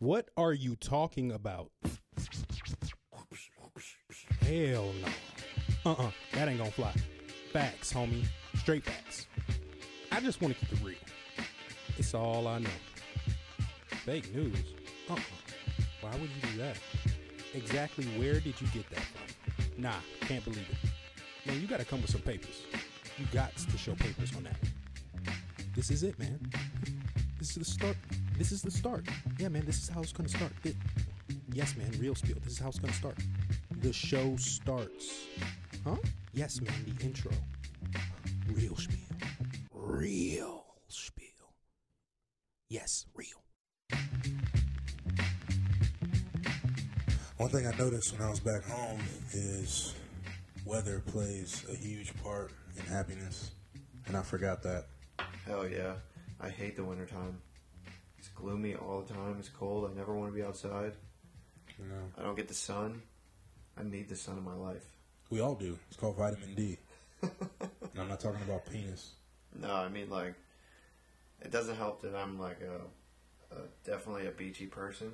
What are you talking about? Hell no. That ain't gonna fly. Facts, homie. Straight facts. I just want to keep it real. It's all I know. Fake news? Why would you do that? Exactly where did you get that from? Nah, can't believe it. Man, you gotta come with some papers. You got to show papers on that. This is it, man. This is the start. This is the start. Yeah, man, this is how it's gonna start. Yes, man, real spiel. This is how it's gonna start. The show starts. Huh? Yes, man, the intro. Real spiel. Real spiel. Yes, real. One thing I noticed when I was back home is weather plays a huge part in happiness, and I forgot that. Hell yeah. I hate the wintertime. It's gloomy all the time. It's cold. I never want to be outside. No. I don't get the sun. I need the sun in my life. We all do. It's called vitamin D. And I'm not talking about penis. No, I mean, like, it doesn't help that I'm, like, definitely a beachy person.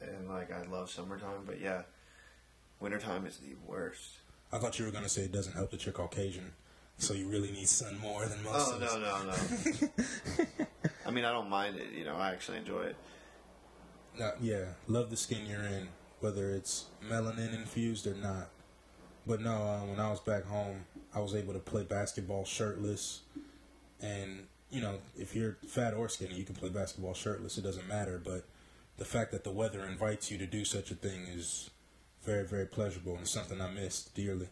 And, like, I love summertime, but yeah, wintertime is the worst. I thought you were going to say it doesn't help that you're Caucasian, so you really need sun more than most of us. No. I mean, I don't mind it, you know, I actually enjoy it. Yeah, love the skin you're in, whether it's melanin infused or not. But no, when I was back home, I was able to play basketball shirtless. And, you know, if you're fat or skinny, you can play basketball shirtless, it doesn't matter, but the fact that the weather invites you to do such a thing is very, very pleasurable and something I miss dearly.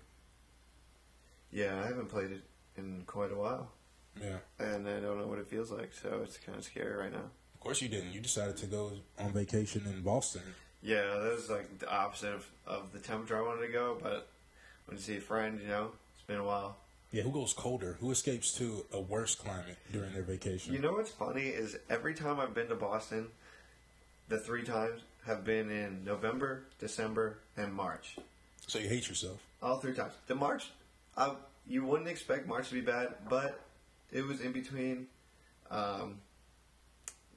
Yeah, I haven't played it in quite a while. Yeah. And I don't know what it feels like, so it's kind of scary right now. Of course you didn't. You decided to go on vacation in Boston. Yeah, that was like the opposite of the temperature I wanted to go, but I wanted to see a friend, you know. It's been a while. Yeah, who goes colder? Who escapes to a worse climate during their vacation? You know what's funny is every time I've been to Boston, the three times have been in November, December, and March. So you hate yourself? All three times. The March, you wouldn't expect March to be bad, but it was in between,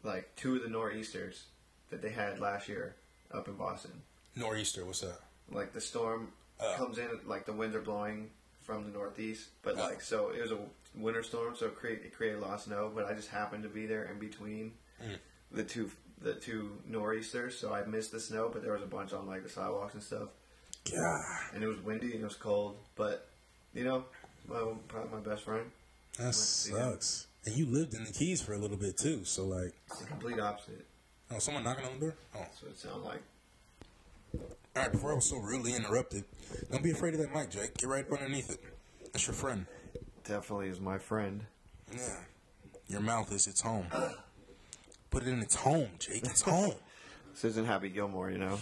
like, two of the nor'easters that they had last year up in Boston. Nor'easter, what's that? Like, the storm comes in, like, the winds are blowing from the northeast, but, like, so it was a winter storm, so it created a lot of snow, but I just happened to be there in between the two nor'easters, so I missed the snow, but there was a bunch on, like, the sidewalks and stuff. Yeah. And it was windy and it was cold, but, you know, probably my best friend. That sucks. And you lived in the Keys for a little bit, too, so, like... It's the complete opposite. Oh, someone knocking on the door? Oh. That's what it sounded like. All right, before I was so rudely interrupted, don't be afraid of that mic, Jake. Get right up underneath it. That's your friend. Definitely is my friend. Yeah. Your mouth is its home. Put it in its home, Jake. It's home. This isn't Happy Gilmore, you know.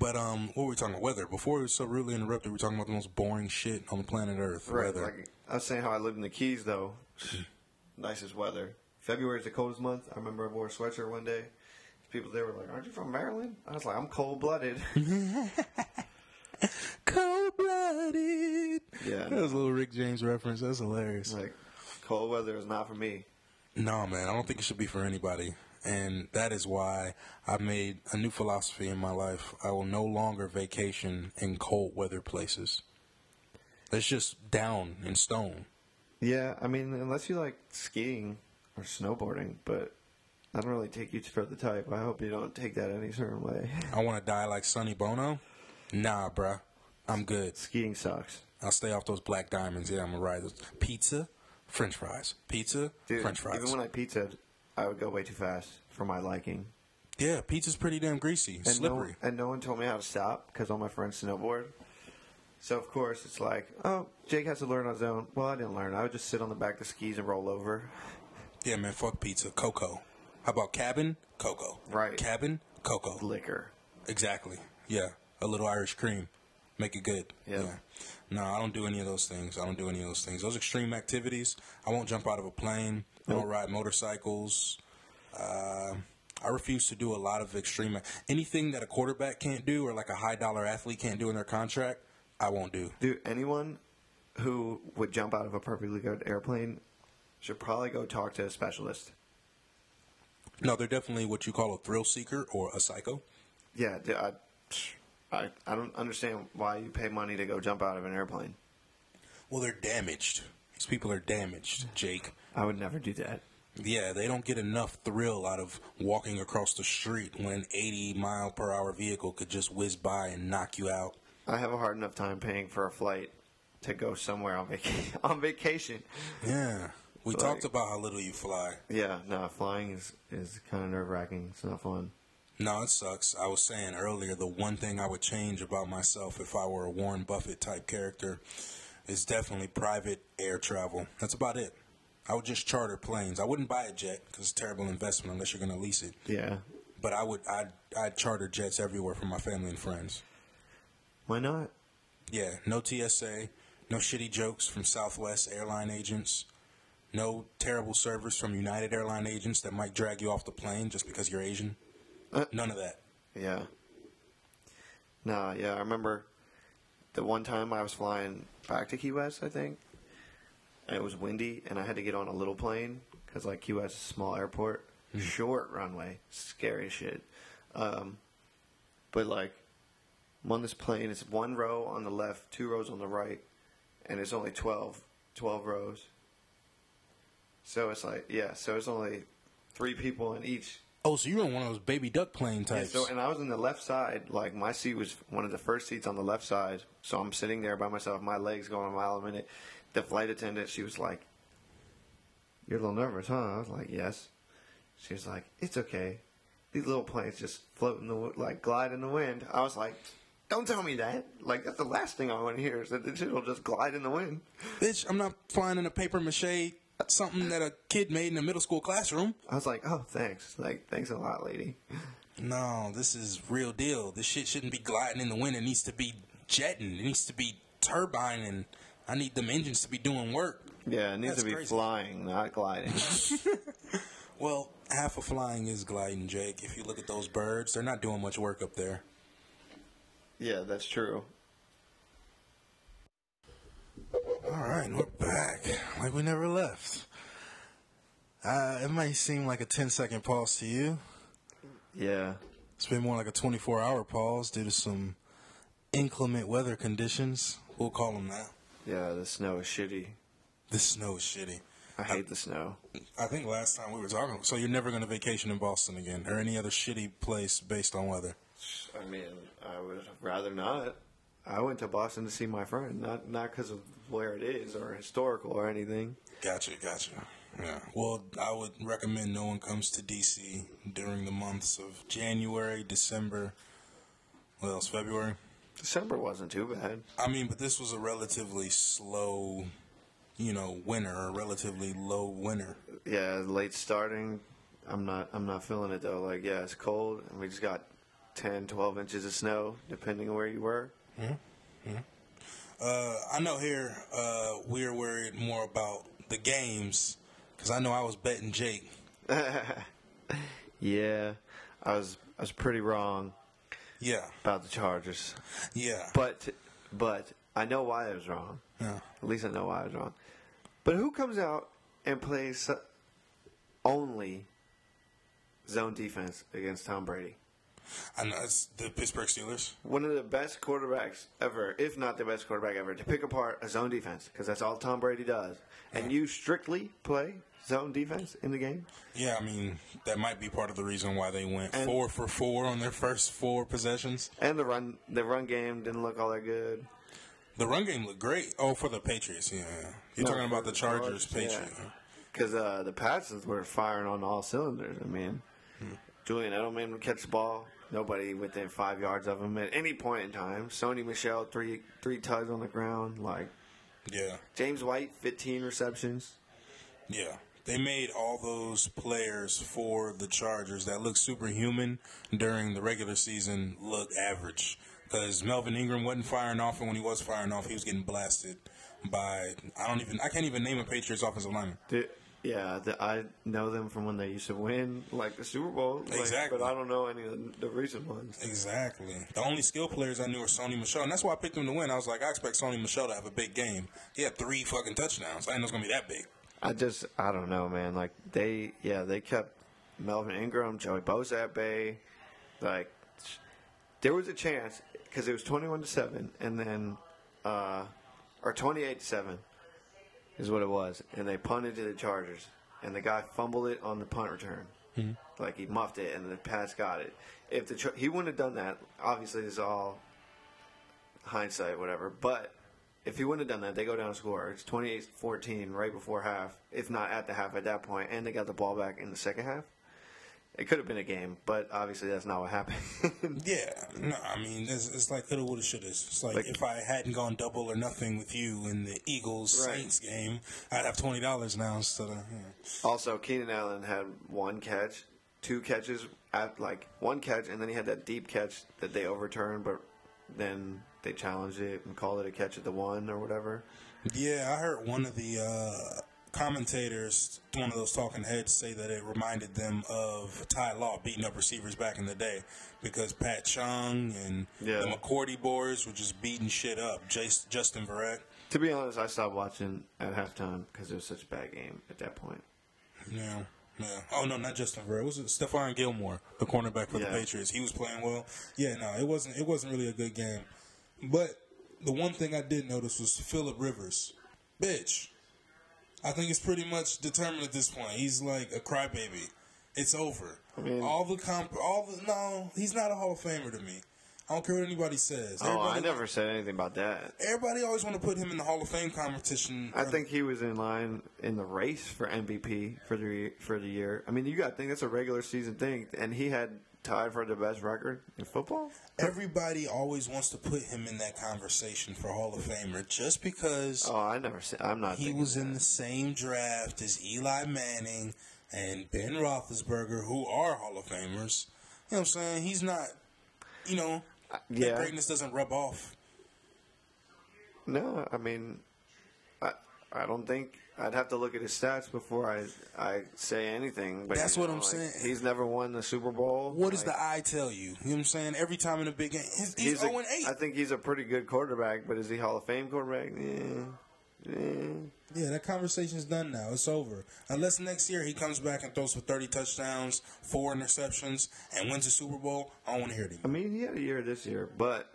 But what were we talking about? Weather. Before it was so rudely interrupted, we were talking about the most boring shit on the planet Earth. Right. Weather. Like, I was saying how I lived in the Keys, though. Nicest weather. February is the coldest month. I remember I wore a sweatshirt one day. People there were like, "Aren't you from Maryland?" I was like, "I'm cold-blooded." Cold-blooded. Yeah. That was a little Rick James reference. That's hilarious. Like, cold weather is not for me. No, man, I don't think it should be for anybody. And that is why I made a new philosophy in my life. I will no longer vacation in cold weather places. That's just down in stone. Yeah, I mean, unless you like skiing or snowboarding, but I don't really take you for the type. I hope you don't take that any certain way. I want to die like Sonny Bono? Nah, bruh. I'm good. Skiing sucks. I'll stay off those black diamonds. Yeah, I'm going to ride those. Pizza. French fries. Pizza, dude, French fries. Even when I pizzaed, I would go way too fast for my liking. Yeah, pizza's pretty damn greasy, and slippery. No one told me how to stop because all my friends snowboard. So, of course, it's like, oh, Jake has to learn on his own. Well, I didn't learn. I would just sit on the back of the skis and roll over. Yeah, man, fuck pizza. Cocoa. How about cabin? Cocoa. Right. Cabin? Cocoa. Liquor. Exactly. Yeah. A little Irish cream. Make it good. Yeah. No, I don't do any of those things. Those extreme activities, I won't jump out of a plane. I don't ride motorcycles. I refuse to do a lot of extreme. Anything that a quarterback can't do or like a high-dollar athlete can't do in their contract, I won't do. Dude, anyone who would jump out of a perfectly good airplane should probably go talk to a specialist. No, they're definitely what you call a thrill seeker or a psycho. Yeah, I don't understand why you pay money to go jump out of an airplane. Well, they're damaged. These people are damaged, Jake. I would never do that. Yeah, they don't get enough thrill out of walking across the street when an 80-mile-per-hour vehicle could just whiz by and knock you out. I have a hard enough time paying for a flight to go somewhere on vacation. Yeah. We talked about how little you fly. Yeah, no, flying is kind of nerve-wracking. It's not fun. No, it sucks. I was saying earlier, the one thing I would change about myself if I were a Warren Buffett-type character is definitely private air travel. That's about it. I would just charter planes. I wouldn't buy a jet because it's a terrible investment unless you're going to lease it. Yeah. But I'd charter jets everywhere for my family and friends. Why not? Yeah, no TSA, no shitty jokes from Southwest airline agents, no terrible service from United airline agents that might drag you off the plane just because you're Asian. None of that. Yeah. Nah, yeah, I remember the one time I was flying back to Key West, I think. And it was windy, and I had to get on a little plane because, like, Key West is a small airport. Mm. Short runway. Scary shit. But, like, I'm on this plane. It's one row on the left, two rows on the right, and it's only 12 rows. So it's like, yeah, so it's only 3 people in each. Oh, so you were in one of those baby duck plane types. Yeah, and I was in the left side. Like, my seat was one of the first seats on the left side, so I'm sitting there by myself. My legs going a mile a minute. The flight attendant, she was like, "You're a little nervous, huh?" I was like, "Yes." She was like, "It's okay. These little planes just float in the glide in the wind." I was like, "Don't tell me that. Like, that's the last thing I want to hear is that the shit will just glide in the wind." Bitch, I'm not flying in a paper mache something that a kid made in a middle school classroom. I was like, "Oh, thanks. Like, thanks a lot, lady." No, this is real deal. This shit shouldn't be gliding in the wind. It needs to be jetting. It needs to be turbining. I need them engines to be doing work. Yeah, it needs That's to be crazy. Flying, not gliding. Well, half of flying is gliding, Jake. If you look at those birds, they're not doing much work up there. Yeah, that's true. All right, we're back. Like we never left. It might seem like a 10-second pause to you. Yeah. It's been more like a 24-hour pause due to some inclement weather conditions. We'll call them that. Yeah, the snow is shitty. The snow is shitty. I hate the snow. I think last time we were talking, so you're never going to vacation in Boston again or any other shitty place based on weather. I mean, I would rather not. I went to Boston to see my friend, not because of where it is or historical or anything. Gotcha. Yeah. Well, I would recommend no one comes to D.C. during the months of January, December, what else, February? December wasn't too bad. I mean, but this was a relatively slow, winter, a relatively low winter. Yeah, late starting. I'm not feeling it though. Like, yeah, it's cold, and we just got 10, 12 inches of snow, depending on where you were. Mm-hmm. I know here we're worried more about the games because I know I was betting Jake. Yeah, I was pretty wrong. Yeah. About the Chargers. Yeah. But I know why I was wrong. Yeah. At least I know why I was wrong. But who comes out and plays only zone defense against Tom Brady? I know, it's the Pittsburgh Steelers. One of the best quarterbacks ever, if not the best quarterback ever, to pick apart a zone defense because that's all Tom Brady does. And you strictly play zone defense in the game? Yeah, I mean, that might be part of the reason why they went 4 for 4 on their first 4 possessions. And the run game didn't look all that good. The run game looked great. Oh, for the Patriots, yeah. You're talking about the Chargers-Patriots. Because the Pats were firing on all cylinders. I mean, Julian Edelman would catch the ball. Nobody within 5 yards of him at any point in time. Sony Michel, three tugs on the ground. Like, yeah. James White, 15 receptions. Yeah. They made all those players for the Chargers that looked superhuman during the regular season look average because Melvin Ingram wasn't firing off, and when he was firing off, he was getting blasted by I can't even name a Patriots offensive lineman. I know them from when they used to win the Super Bowl, exactly. But I don't know any of the recent ones. Exactly. The only skill players I knew were Sony Michel, and that's why I picked him to win. I was like, I expect Sony Michel to have a big game. He had 3 fucking touchdowns. I didn't know it was gonna be that big. I don't know, man. They kept Melvin Ingram, Joey Bozabay. Like, there was a chance because it was 21-7, and then or 28-7 is what it was, and they punted to the Chargers, and the guy fumbled it on the punt return. Mm-hmm. Like, he muffed it, and the pass got it. If the he wouldn't have done that, obviously it's all hindsight, whatever. But if he wouldn't have done that, they go down and score. It's 28-14 right before half, if not at the half at that point, and they got the ball back in the second half. It could have been a game, but obviously that's not what happened. No, I mean, it's like coulda, woulda, shoulda. It's like if I hadn't gone double or nothing with you in the Eagles-Saints game, I'd have $20 now instead of, you know. Also, Keenan Allen had one catch, two catches, one catch, and then he had that deep catch that they overturned, but then they challenged it and called it a catch at the one or whatever. Yeah, I heard one of the commentators, one of those talking heads, say that it reminded them of Ty Law beating up receivers back in the day because Pat Chung and the McCourty boys were just beating shit up. Justin Verrett. To be honest, I stopped watching at halftime because it was such a bad game at that point. Yeah. Yeah. Oh, no, not Justin Verrett. It was Stephon Gilmore, the cornerback for the Patriots. He was playing well. Yeah, no, it wasn't really a good game. But the one thing I did notice was Phillip Rivers. Bitch. I think it's pretty much determined at this point. He's like a crybaby. It's over. I mean, no, he's not a Hall of Famer to me. I don't care what anybody says. I never said anything about that. Everybody always want to put him in the Hall of Fame competition. I think he was in line in the race for MVP for the year. I mean, you got to think that's a regular season thing, and he had tied for the best record in football. Everybody always wants to put him in that conversation for Hall of Famer just because. Oh, I never said. I'm not. He was in the same draft as Eli Manning and Ben Roethlisberger, who are Hall of Famers. You know what I'm saying? He's not. You know. That greatness doesn't rub off. No, I mean, I don't think I'd have to look at his stats before I say anything. But that's what I'm saying. He's never won the Super Bowl. What does the eye tell you? You know what I'm saying? Every time in a big game, he's 0-8. I think he's a pretty good quarterback, but is he Hall of Fame quarterback? Yeah, that conversation's done now. It's over. Unless next year he comes back and throws for 30 touchdowns, 4 interceptions, and wins the Super Bowl, I don't want to hear it anymore. I mean, he had a year this year, but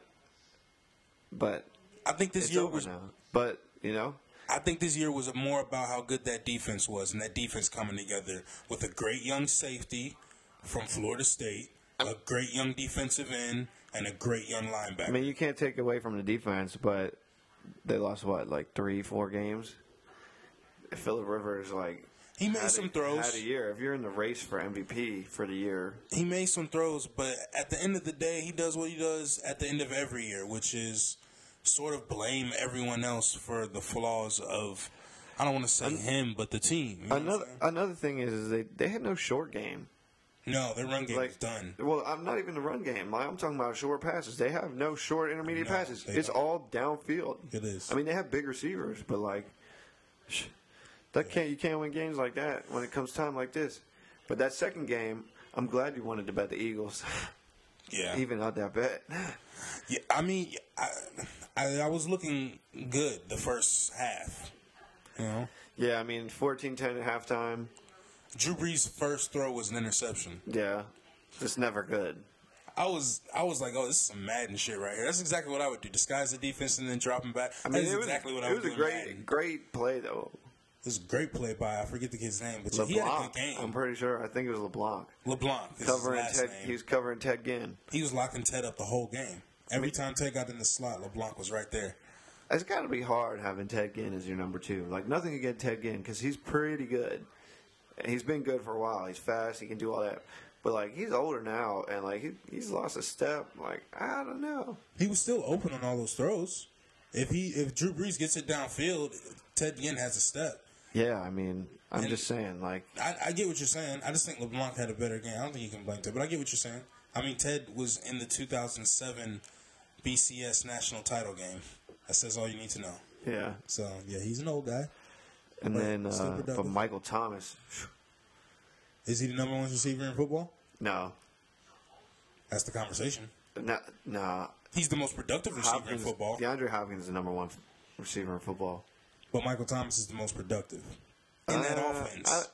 I think this year was now. But you know, I think this year was more about how good that defense was and that defense coming together with a great young safety from Florida State, a great young defensive end, and a great young linebacker. I mean, you can't take away from the defense, but. They lost, what, like 3-4 games? Phillip Rivers, he made some throws. Had a year. If you're in the race for MVP for the year. He made some throws, but at the end of the day, he does what he does at the end of every year, which is sort of blame everyone else for the flaws of, I don't want to say him, but the team. Another thing is they had no short game. No, their run game is done. Well, I'm not even the run game. I'm talking about short passes. They have no short intermediate passes. It's all downfield. It is. I mean, they have big receivers, but you can't win games like that when it comes time like this. But that second game, I'm glad you wanted to bet the Eagles. Yeah. Even not that bet. Yeah, I mean, I was looking good the first half. You know? Yeah, I mean, 14-10 at halftime. Drew Brees' first throw was an interception. Yeah, it's never good. I was like, oh, this is some Madden shit right here. That's exactly what I would do: disguise the defense and then drop him back. I mean, that's exactly what I would do. It was a great play though. It was a great play by I forget the kid's name, but he had a good game. I'm pretty sure. I think it was LeBlanc. LeBlanc covering Ted. He was covering Ted Ginn. He was locking Ted up the whole game. Every time Ted got in the slot, LeBlanc was right there. It's got to be hard having Ted Ginn as your number two. Like nothing against Ted Ginn because he's pretty good. He's been good for a while. He's fast. He can do all that. But, he's older now, and, he's lost a step. I don't know. He was still open on all those throws. If Drew Brees gets it downfield, Ted Ginn has a step. Yeah, I mean, I'm just saying, I get what you're saying. I just think LeBlanc had a better game. I don't think you can blame Ted, but I get what you're saying. I mean, Ted was in the 2007 BCS national title game. That says all you need to know. Yeah. So, yeah, he's an old guy. And then, but Michael Thomas. Is he the number one receiver in football? No. That's the conversation. No. He's the most productive receiver in football. DeAndre Hopkins is the number one receiver in football. But Michael Thomas is the most productive in that offense.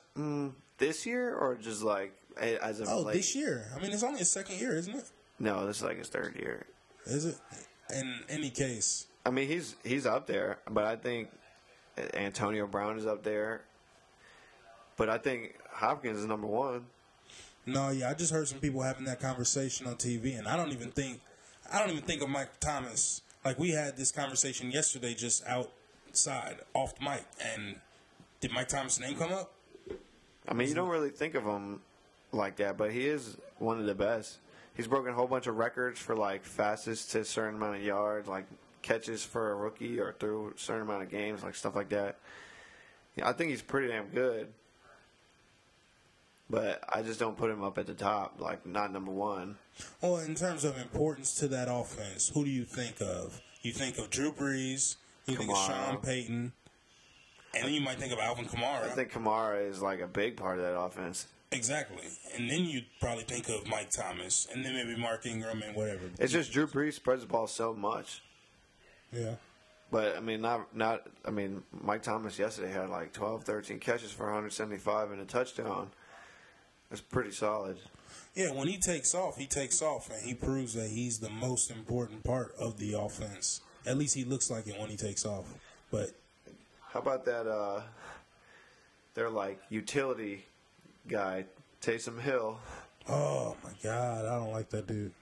This year or just as of like, this year. I mean, it's only his second year, isn't it? No, this is like his third year. Is it? In any case, I mean, he's up there, but I think Antonio Brown is up there. But I think Hopkins is number one. No, yeah, I just heard some people having that conversation on TV, and I don't even think of Mike Thomas. Like, we had this conversation yesterday just outside, off the mic, and did Mike Thomas' name come up? I mean, you don't really think of him like that, but he is one of the best. He's broken a whole bunch of records for, like, fastest to a certain amount of yards, like catches for a rookie or through a certain amount of games, like stuff like that. Yeah, I think he's pretty damn good, but I just don't put him up at the top, like not number one. Well, in terms of importance to that offense, who do you think of? You think of Drew Brees, you think of Sean Payton, and then you might think of Alvin Kamara. I think Kamara is like a big part of that offense. Exactly. And then you'd probably think of Mike Thomas, and then maybe Mark Ingram and whatever. It's just Drew Brees spreads the ball so much. Yeah. But, I mean, Mike Thomas yesterday had like 12, 13 catches for 175 and a touchdown. That's pretty solid. Yeah, when he takes off, and he proves that he's the most important part of the offense. At least he looks like it when he takes off. But how about that, they're like utility guy, Taysom Hill. Oh, my God. I don't like that dude.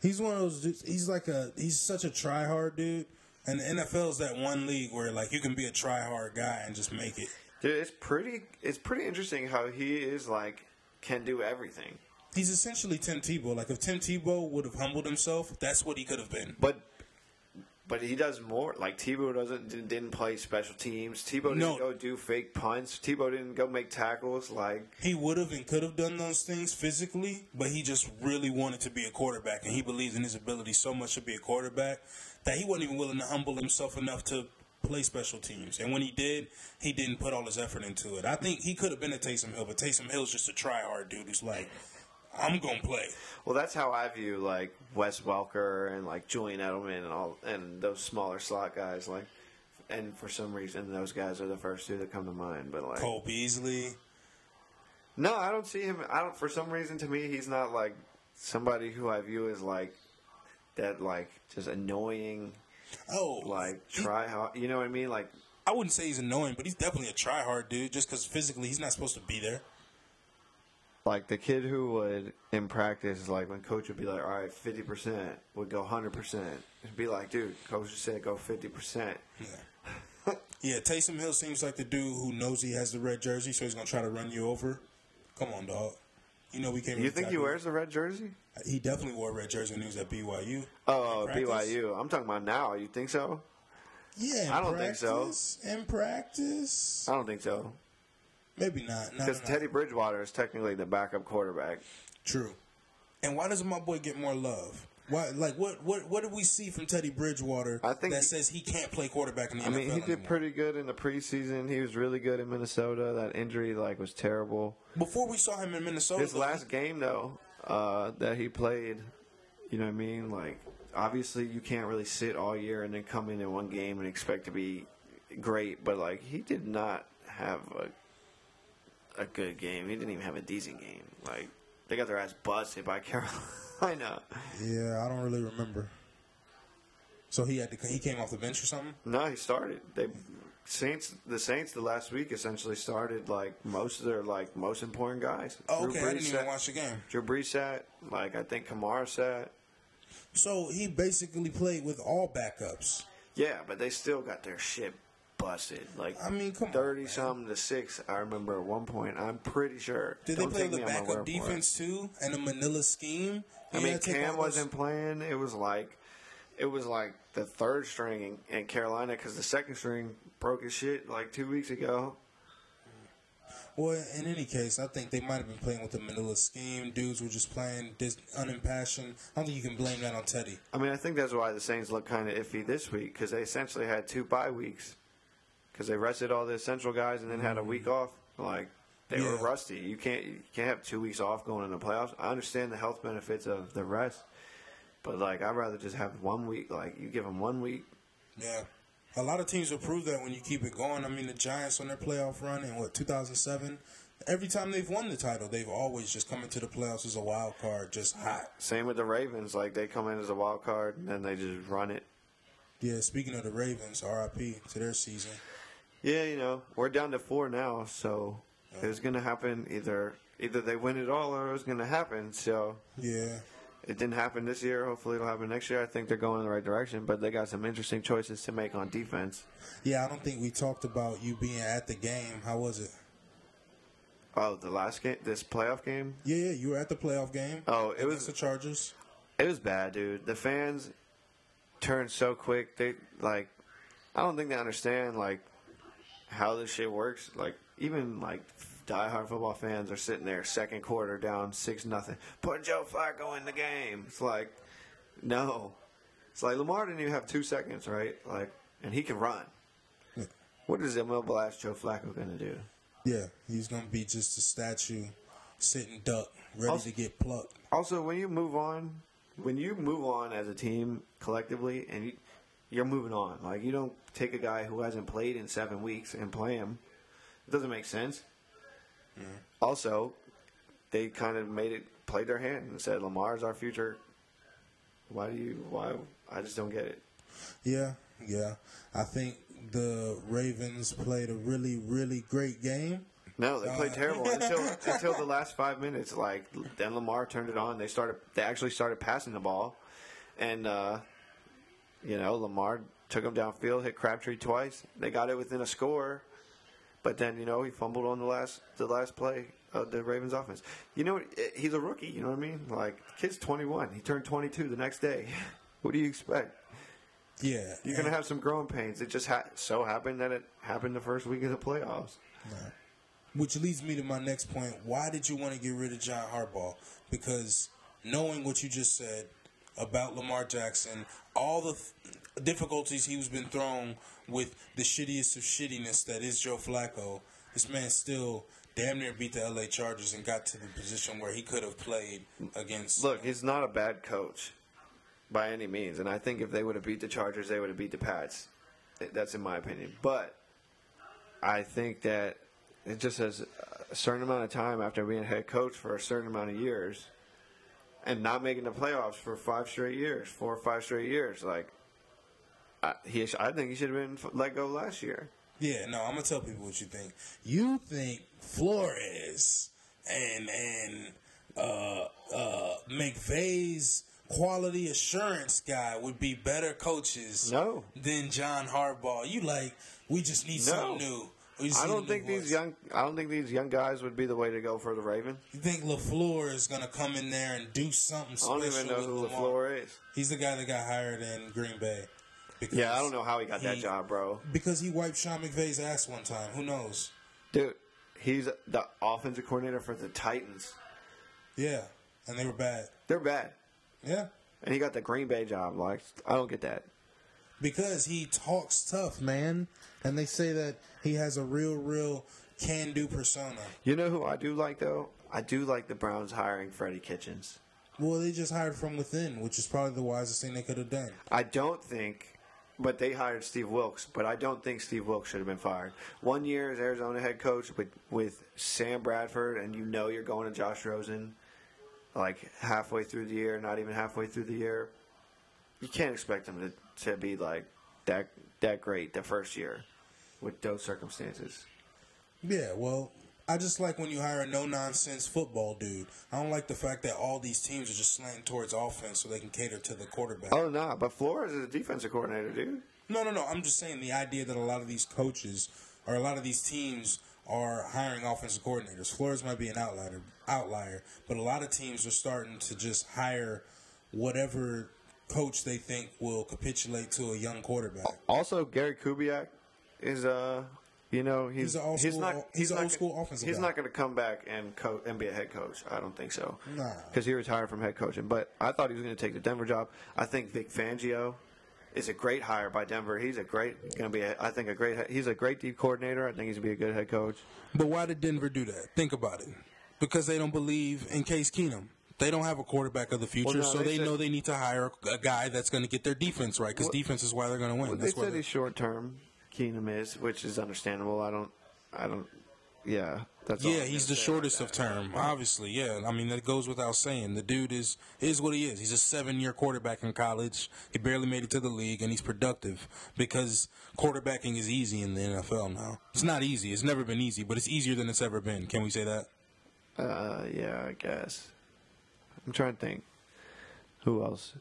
He's one of those dudes. He's such a try-hard dude. And the NFL is that one league where, like, you can be a try-hard guy and just make it. Dude, it's pretty interesting how he is, like, can do everything. He's essentially Tim Tebow. Like, if Tim Tebow would have humbled himself, that's what he could have been. But he does more. Like, Tebow didn't play special teams. Tebow didn't go do fake punts. Tebow didn't go make tackles. Like, he would have and could have done those things physically, but he just really wanted to be a quarterback, and he believes in his ability so much to be a quarterback that he wasn't even willing to humble himself enough to play special teams. And when he didn't put all his effort into it. I think he could have been a Taysom Hill, but Taysom Hill's just a try-hard dude who's like, I'm gonna play. Well, that's how I view like Wes Welker and like Julian Edelman and those smaller slot guys. Like, and for some reason, those guys are the first two that come to mind. But like Cole Beasley. No, I don't see him. I don't. For some reason, to me, he's not like somebody who I view as like that, like just annoying. Oh, like try hard. You know what I mean? Like, I wouldn't say he's annoying, but he's definitely a try hard dude. Just because physically, he's not supposed to be there. Like, the kid who would, in practice, like, when coach would be like, all right, 50%, would go 100%. It'd be like, dude, coach said go 50%. Yeah. Yeah, Taysom Hill seems like the dude who knows he has the red jersey, so he's going to try to run you over. Come on, dog. You know we can't. You think he wears the red jersey? He definitely wore a red jersey when he was at BYU. Oh, BYU. I'm talking about now. You think so? Yeah, I don't think so. In practice? I don't think so. Maybe not. Because Teddy Bridgewater is technically the backup quarterback. True. And why doesn't my boy get more love? Why? Like, what did we see from Teddy Bridgewater says he can't play quarterback in the NFL? I mean, he did pretty good in the preseason. He was really good in Minnesota. That injury, like, was terrible. Before we saw him in Minnesota. His last game, though, that he played, you know what I mean? Like, obviously you can't really sit all year and then come in one game and expect to be great. But, like, he did not have a good game. He didn't even have a decent game. Like, they got their ass busted by Carolina. Yeah, I don't really remember. So he came off the bench or something? No, he started. The Saints the last week essentially started like most of their like most important guys. Oh, okay, I didn't even watch the game. Drew Brees sat. Like, I think Kamara sat. So he basically played with all backups. Yeah, but they still got their shit busted. Like, I mean, come 30-something to 6. I remember at one point. I'm pretty sure. Did they play the backup defense too, and a Manila scheme? I mean, Cam wasn't playing. It was like the third string in Carolina because the second string broke his shit like 2 weeks ago. Well, in any case, I think they might have been playing with the Manila scheme. Dudes were just playing unimpassioned. I don't think you can blame that on Teddy. I mean, I think that's why the Saints look kind of iffy this week because they essentially had 2 bye weeks. Because they rested all the essential guys and then had a week off. Like, they were rusty. You can't have 2 weeks off going in the playoffs. I understand the health benefits of the rest. But, like, I'd rather just have 1 week. Like, you give them 1 week. Yeah. A lot of teams will prove that when you keep it going. I mean, the Giants on their playoff run in, 2007? Every time they've won the title, they've always just come into the playoffs as a wild card, just hot. Same with the Ravens. Like, they come in as a wild card, and then they just run it. Yeah, speaking of the Ravens, RIP to their season. Yeah, you know, we're down to 4 now, so it's going to happen either they win it all or it's going to happen. So yeah, it didn't happen this year. Hopefully it'll happen next year. I think they're going in the right direction, but they got some interesting choices to make on defense. Yeah, I don't think we talked about you being at the game. How was it? Oh, the last game? This playoff game? Yeah, you were at the playoff game. Oh, it was the Chargers. It was bad, dude. The fans turned so quick. They, like, I don't think they understand, like, how this shit works. Like, even, like, diehard football fans are sitting there second quarter down 6-0. Put Joe Flacco in the game. It's like, no. It's like, Lamar didn't even have 2 seconds, right? Like, and he can run. Yeah. What is ML Blast Joe Flacco going to do? Yeah, he's going to be just a statue, sitting duck, ready to get plucked. Also, when you move on as a team collectively, and you're moving on. Like, you don't take a guy who hasn't played in 7 weeks and play him. It doesn't make sense. Yeah. Also, they kind of played their hand and said, Lamar's our future. Why? I just don't get it. Yeah. I think the Ravens played a really, really great game. No, they played terrible until the last 5 minutes. Like, then Lamar turned it on. They actually started passing the ball, and Lamar took him downfield, hit Crabtree twice. They got it within a score, but then he fumbled on the last play of the Ravens offense. You know, he's a rookie. You know what I mean? Like, the kid's 21. He turned 22 the next day. What do you expect? Yeah, you're gonna have some growing pains. It just so happened that it happened the first week of the playoffs. Right. Which leads me to my next point. Why did you want to get rid of John Harbaugh? Because knowing what you just said about Lamar Jackson, all the difficulties he's been thrown with, the shittiest of shittiness that is Joe Flacco, this man still damn near beat the L.A. Chargers and got to the position where he could have played against. Look, he's not a bad coach by any means, and I think if they would have beat the Chargers, they would have beat the Pats. That's in my opinion. But I think that it just has a certain amount of time after being head coach for a certain amount of years and not making the playoffs for 4 or 5 straight years. Like, I think he should have been let go last year. Yeah, no, I'm going to tell people what you think. You think Flores and McVay's quality assurance guy would be better coaches than John Harbaugh. You like, we just need something new. I don't think these young guys would be the way to go for the Ravens. You think LaFleur is going to come in there and do something special? I don't even know who LaFleur is. He's the guy that got hired in Green Bay. Yeah, I don't know how he got that job, bro. Because he wiped Sean McVay's ass one time. Who knows? Dude, he's the offensive coordinator for the Titans. Yeah, and they were bad. They're bad. Yeah. And he got the Green Bay job. Like, I don't get that. Because he talks tough, man. And they say that he has a real, real can-do persona. You know who I do like, though? I do like the Browns hiring Freddie Kitchens. Well, they just hired from within, which is probably the wisest thing they could have done. I don't think... But they hired Steve Wilkes. But I don't think Steve Wilkes should have been fired. 1 year as Arizona head coach with Sam Bradford, and you're going to Josh Rosen like halfway through the year, not even halfway through the year. You can't expect him to be like that great the first year with those circumstances. Yeah, well, I just like when you hire a no-nonsense football dude. I don't like the fact that all these teams are just slanting towards offense so they can cater to the quarterback. Oh, no, but Flores is a defensive coordinator, dude. No. I'm just saying the idea that a lot of these coaches or a lot of these teams are hiring offensive coordinators. Flores might be an outlier, but a lot of teams are starting to just hire whatever coach they think will capitulate to a young quarterback. Also, Gary Kubiak is he's not going to come back and be a head coach. I don't think so. Nah. Because he retired from head coaching. But I thought he was going to take the Denver job. I think Vic Fangio is a great hire by Denver. He's a great deep coordinator. I think he's going to be a good head coach. But why did Denver do that? Think about it. Because they don't believe in Case Keenum. They don't have a quarterback of the future, so they know they need to hire a guy that's going to get their defense right, because defense is why they're going to win. They said he's short term. Keenum is, which is understandable. I don't. Yeah, That's yeah, he's the shortest of term, obviously. Yeah, I mean, that goes without saying. The dude is what he is. He's a 7-year quarterback in college. He barely made it to the league, and he's productive because quarterbacking is easy in the NFL now. It's not easy. It's never been easy, but it's easier than it's ever been. Can we say that? Yeah, I guess. I'm trying to think. Who else?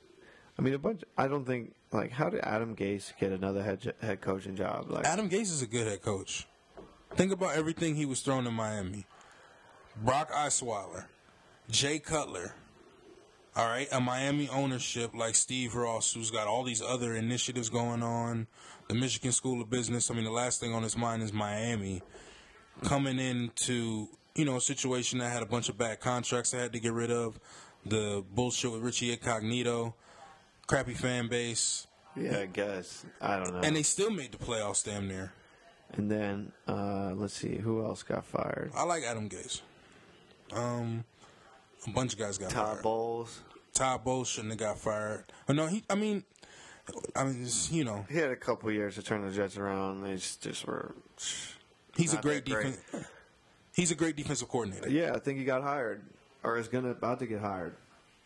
I mean, a bunch. I don't think, like, how did Adam Gase get another head coaching job? Like, Adam Gase is a good head coach. Think about everything he was thrown in Miami. Brock Osweiler, Jay Cutler, all right, a Miami ownership like Steve Ross, who's got all these other initiatives going on, the Michigan School of Business. I mean, the last thing on his mind is Miami. Coming into, you know, a situation that had a bunch of bad contracts they had to get rid of, the bullshit with Richie Incognito, crappy fan base. Yeah, I guess. I don't know. And they still made the playoffs damn near. And then, let's see, who else got fired? I like Adam Gase. A bunch of guys got fired. Todd Bowles. Todd Bowles shouldn't have got fired. But no, I mean, you know. He had a couple years to turn the Jets around. They just were. He's a great defense. He's a great defensive coordinator. Yeah, I think he got hired, or is about to get hired.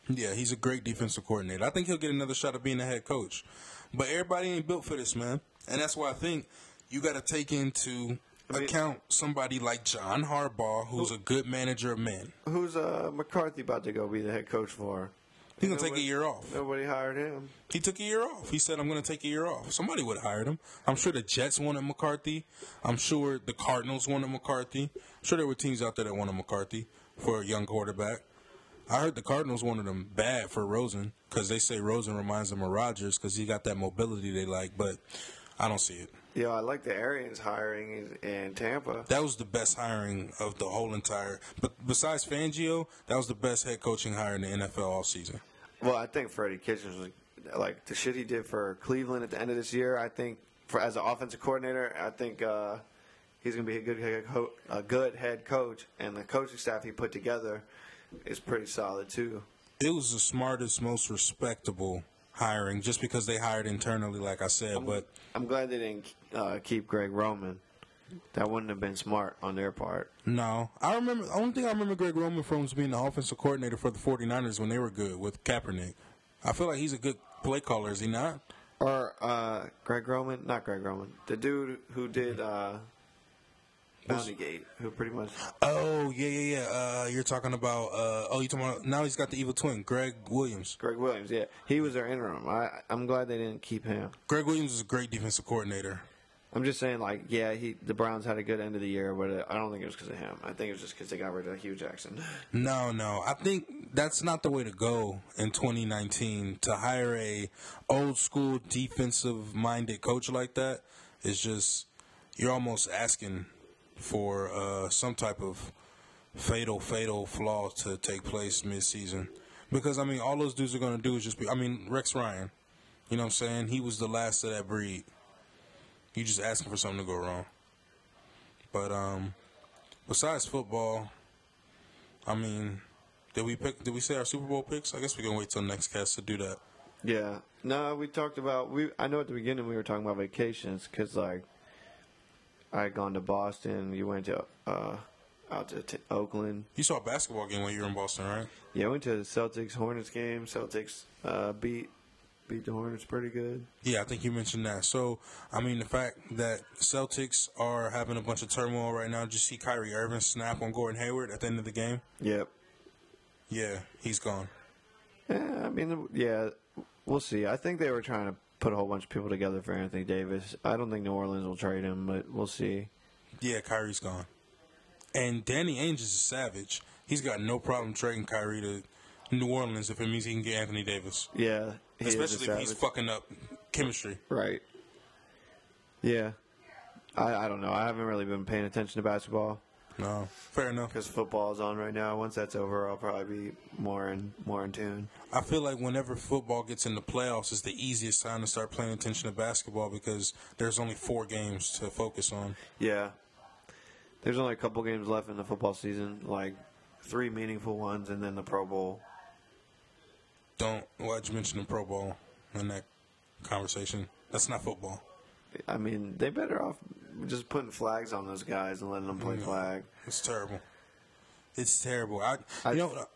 Yeah, he's a great defensive coordinator. I think he'll get another shot at being a head coach. But everybody ain't built for this, man, and that's why I think. You got to take into account somebody like John Harbaugh, who's a good manager of men. Who's McCarthy about to go be the head coach for? He's going to take a year off. Nobody hired him. He took a year off. He said, I'm going to take a year off. Somebody would have hired him. I'm sure the Jets wanted McCarthy. I'm sure the Cardinals wanted McCarthy. I'm sure there were teams out there that wanted McCarthy for a young quarterback. I heard the Cardinals wanted him bad for Rosen because they say Rosen reminds them of Rodgers because he got that mobility they like, but I don't see it. Yeah, I like the Arians hiring in Tampa. That was the best hiring of the whole entire. But besides Fangio, that was the best head coaching hire in the NFL all season. Well, I think Freddie Kitchens was like the shit he did for Cleveland at the end of this year. I think as an offensive coordinator, I think he's going to be a good head coach, and the coaching staff he put together is pretty solid too. It was the smartest, most respectable hiring, just because they hired internally, like I said. But I'm glad they didn't keep Greg Roman. That wouldn't have been smart on their part. No. I remember. The only thing I remember Greg Roman from was being the offensive coordinator for the 49ers when they were good with Kaepernick. I feel like he's a good play caller, is he not? Or Greg Roman? Not Greg Roman. The dude who did Bountygate, who pretty much. Oh, yeah. You're talking about. You're talking about. Now he's got the evil twin, Greg Williams. Greg Williams, yeah. He was their interim. I'm glad they didn't keep him. Greg Williams is a great defensive coordinator. I'm just saying, like, yeah, the Browns had a good end of the year, but I don't think it was because of him. I think it was just because they got rid of Hugh Jackson. No. I think that's not the way to go in 2019. To hire a old-school defensive-minded coach like that is just. You're almost asking for some type of fatal flaw to take place mid-season. Because, I mean, all those dudes are going to do is just be – I mean, Rex Ryan, you know what I'm saying? He was the last of that breed. You just asking for something to go wrong. But besides football, I mean, did we say our Super Bowl picks? I guess we can wait till next cast to do that. Yeah. No, we talked about I know at the beginning we were talking about vacations because, like, I had gone to Boston. You went to out to Oakland. You saw a basketball game when you were in Boston, right? Yeah, I went to the Celtics-Hornets game. Celtics beat the Hornets pretty good. Yeah, I think you mentioned that. So, I mean, the fact that Celtics are having a bunch of turmoil right now. Did you see Kyrie Irving snap on Gordon Hayward at the end of the game? Yep. Yeah, he's gone. Yeah, I mean, yeah, we'll see. I think they were trying to put a whole bunch of people together for Anthony Davis. I don't think New Orleans will trade him, but we'll see. Yeah, Kyrie's gone. And Danny Ainge is a savage. He's got no problem trading Kyrie to New Orleans if it means he can get Anthony Davis. Yeah. Especially if he's fucking up chemistry. Right. Yeah. I don't know. I haven't really been paying attention to basketball. No. Fair enough. Because football's on right now. Once that's over, I'll probably be more in tune. I feel like whenever football gets in the playoffs, it's the easiest time to start paying attention to basketball because there's only 4 games to focus on. Yeah. There's only a couple games left in the football season, like 3 meaningful ones and then the Pro Bowl. Why'd you mention the Pro Bowl in that conversation? That's not football. I mean, they better off just putting flags on those guys and letting them play flag. It's terrible. It's terrible. Go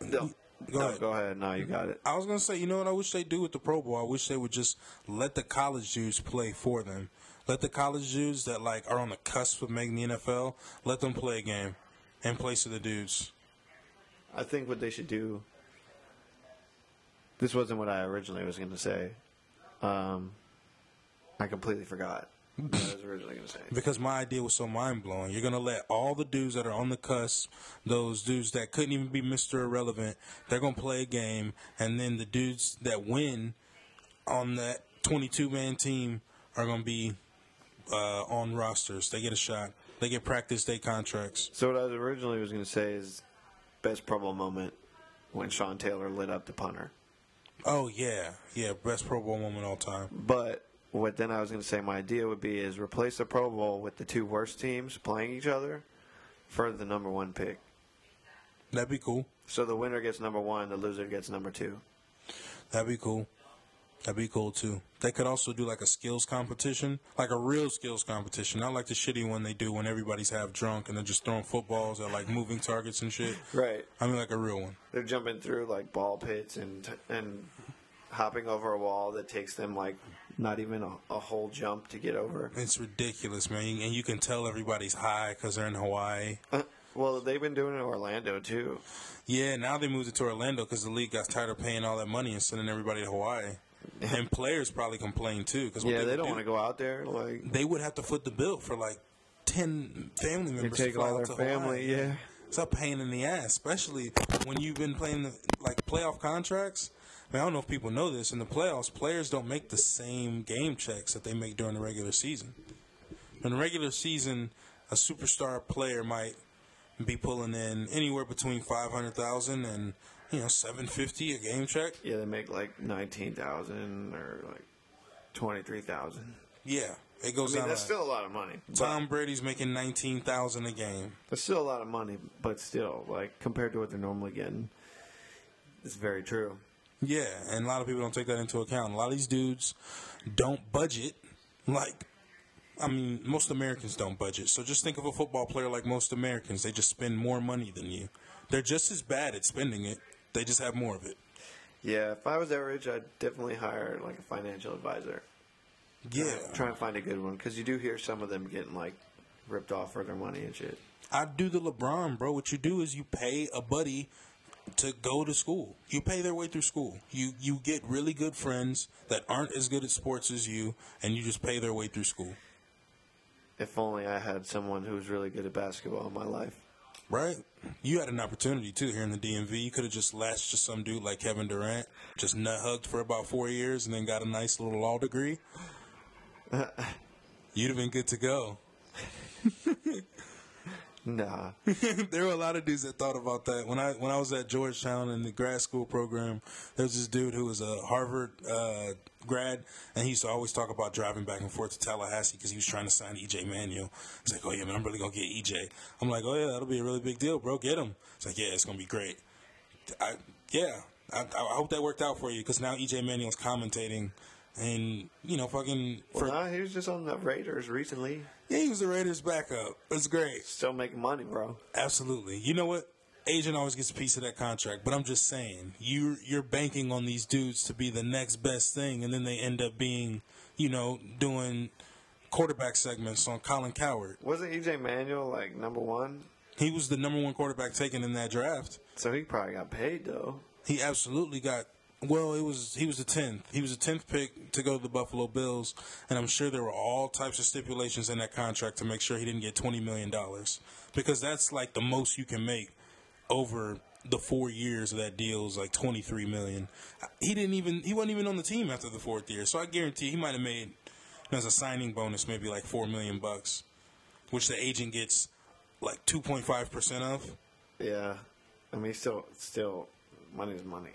ahead. No, you got it. I was going to say, you know what I wish they do with the Pro Bowl? I wish they would just let the college dudes play for them. Let the college dudes that, like, are on the cusp of making the NFL, let them play a game in place of the dudes. I think what they should do – this wasn't what I originally was going to say. I completely forgot what I was originally going to say. Because my idea was so mind-blowing. You're going to let all the dudes that are on the cusp, those dudes that couldn't even be Mr. Irrelevant, they're going to play a game, and then the dudes that win on that 22-man team are going to be on rosters. They get a shot. They get practice day contracts. So what I originally was going to say is best Pro Bowl moment when Sean Taylor lit up the punter. Oh, yeah. Yeah, best Pro Bowl moment all time. But what then I was going to say my idea would be is replace the Pro Bowl with the two worst teams playing each other for the number one pick. That'd be cool. So the winner gets number one, the loser gets number two. That'd be cool. That'd be cool, too. They could also do, like, a skills competition, like a real skills competition, not like the shitty one they do when everybody's half drunk and they're just throwing footballs at, like, moving targets and shit. Right. I mean, like a real one. They're jumping through, like, ball pits and hopping over a wall that takes them, like, not even a whole jump to get over. It's ridiculous, man. And you can tell everybody's high because they're in Hawaii. Well, they've been doing it in Orlando, too. Yeah, now they moved it to Orlando because the league got tired of paying all that money and sending everybody to Hawaii. And players probably complain, too. Cause what they don't want to go out there. Like, they would have to foot the bill for, like, 10 family members to fly out to Hawaii. Family, yeah. It's a pain in the ass, especially when you've been playing, like, playoff contracts. I mean, I don't know if people know this. In the playoffs, players don't make the same game checks that they make during the regular season. In the regular season, a superstar player might be pulling in anywhere between $500,000 and – you know, $750 a game check. Yeah, they make like $19,000 or like $23,000. Yeah, it goes. I mean, that's still a lot of money. Tom Brady's making $19,000 a game. That's still a lot of money, but still, like compared to what they're normally getting, it's very true. Yeah, and a lot of people don't take that into account. A lot of these dudes don't budget. Like, I mean, most Americans don't budget. So just think of a football player like most Americans. They just spend more money than you. They're just as bad at spending it. They just have more of it. Yeah, if I was that rich, I'd definitely hire, like, a financial advisor. Yeah. Try and find a good one, because you do hear some of them getting, like, ripped off for their money and shit. I'd do the LeBron, bro. What you do is you pay a buddy to go to school. You pay their way through school. You get really good friends that aren't as good at sports as you, and you just pay their way through school. If only I had someone who was really good at basketball in my life. Right? You had an opportunity, too, here in the DMV. You could have just latched to some dude like Kevin Durant, just nut-hugged for about 4 years and then got a nice little law degree. You'd have been good to go. Nah. There were a lot of dudes that thought about that. When I was at Georgetown in the grad school program, there was this dude who was a Harvard grad, and he used to always talk about driving back and forth to Tallahassee because he was trying to sign E.J. Manuel. He's like, oh, yeah, man, I'm really going to get E.J. I'm like, oh, yeah, that'll be a really big deal, bro. Get him. It's like, yeah, it's going to be great. I hope that worked out for you because now E.J. Manuel's commentating. And, you know, fucking... he was just on the Raiders recently. Yeah, he was the Raiders' backup. It's great. Still making money, bro. Absolutely. You know what? Agent always gets a piece of that contract. But I'm just saying, you're banking on these dudes to be the next best thing, and then they end up being, you know, doing quarterback segments on Colin Cowherd. Wasn't E.J. Manuel, like, number one? He was the number one quarterback taken in that draft. So he probably got paid, though. He absolutely got... Well, he was the 10th. He was the 10th pick to go to the Buffalo Bills, and I'm sure there were all types of stipulations in that contract to make sure he didn't get $20 million because that's, like, the most you can make over the 4 years of that deal is, like, $23 million. He wasn't even on the team after the fourth year, so I guarantee he might have made, as a signing bonus, maybe, like, $4 million bucks, which the agent gets, like, 2.5% of. Yeah. I mean, still money's money.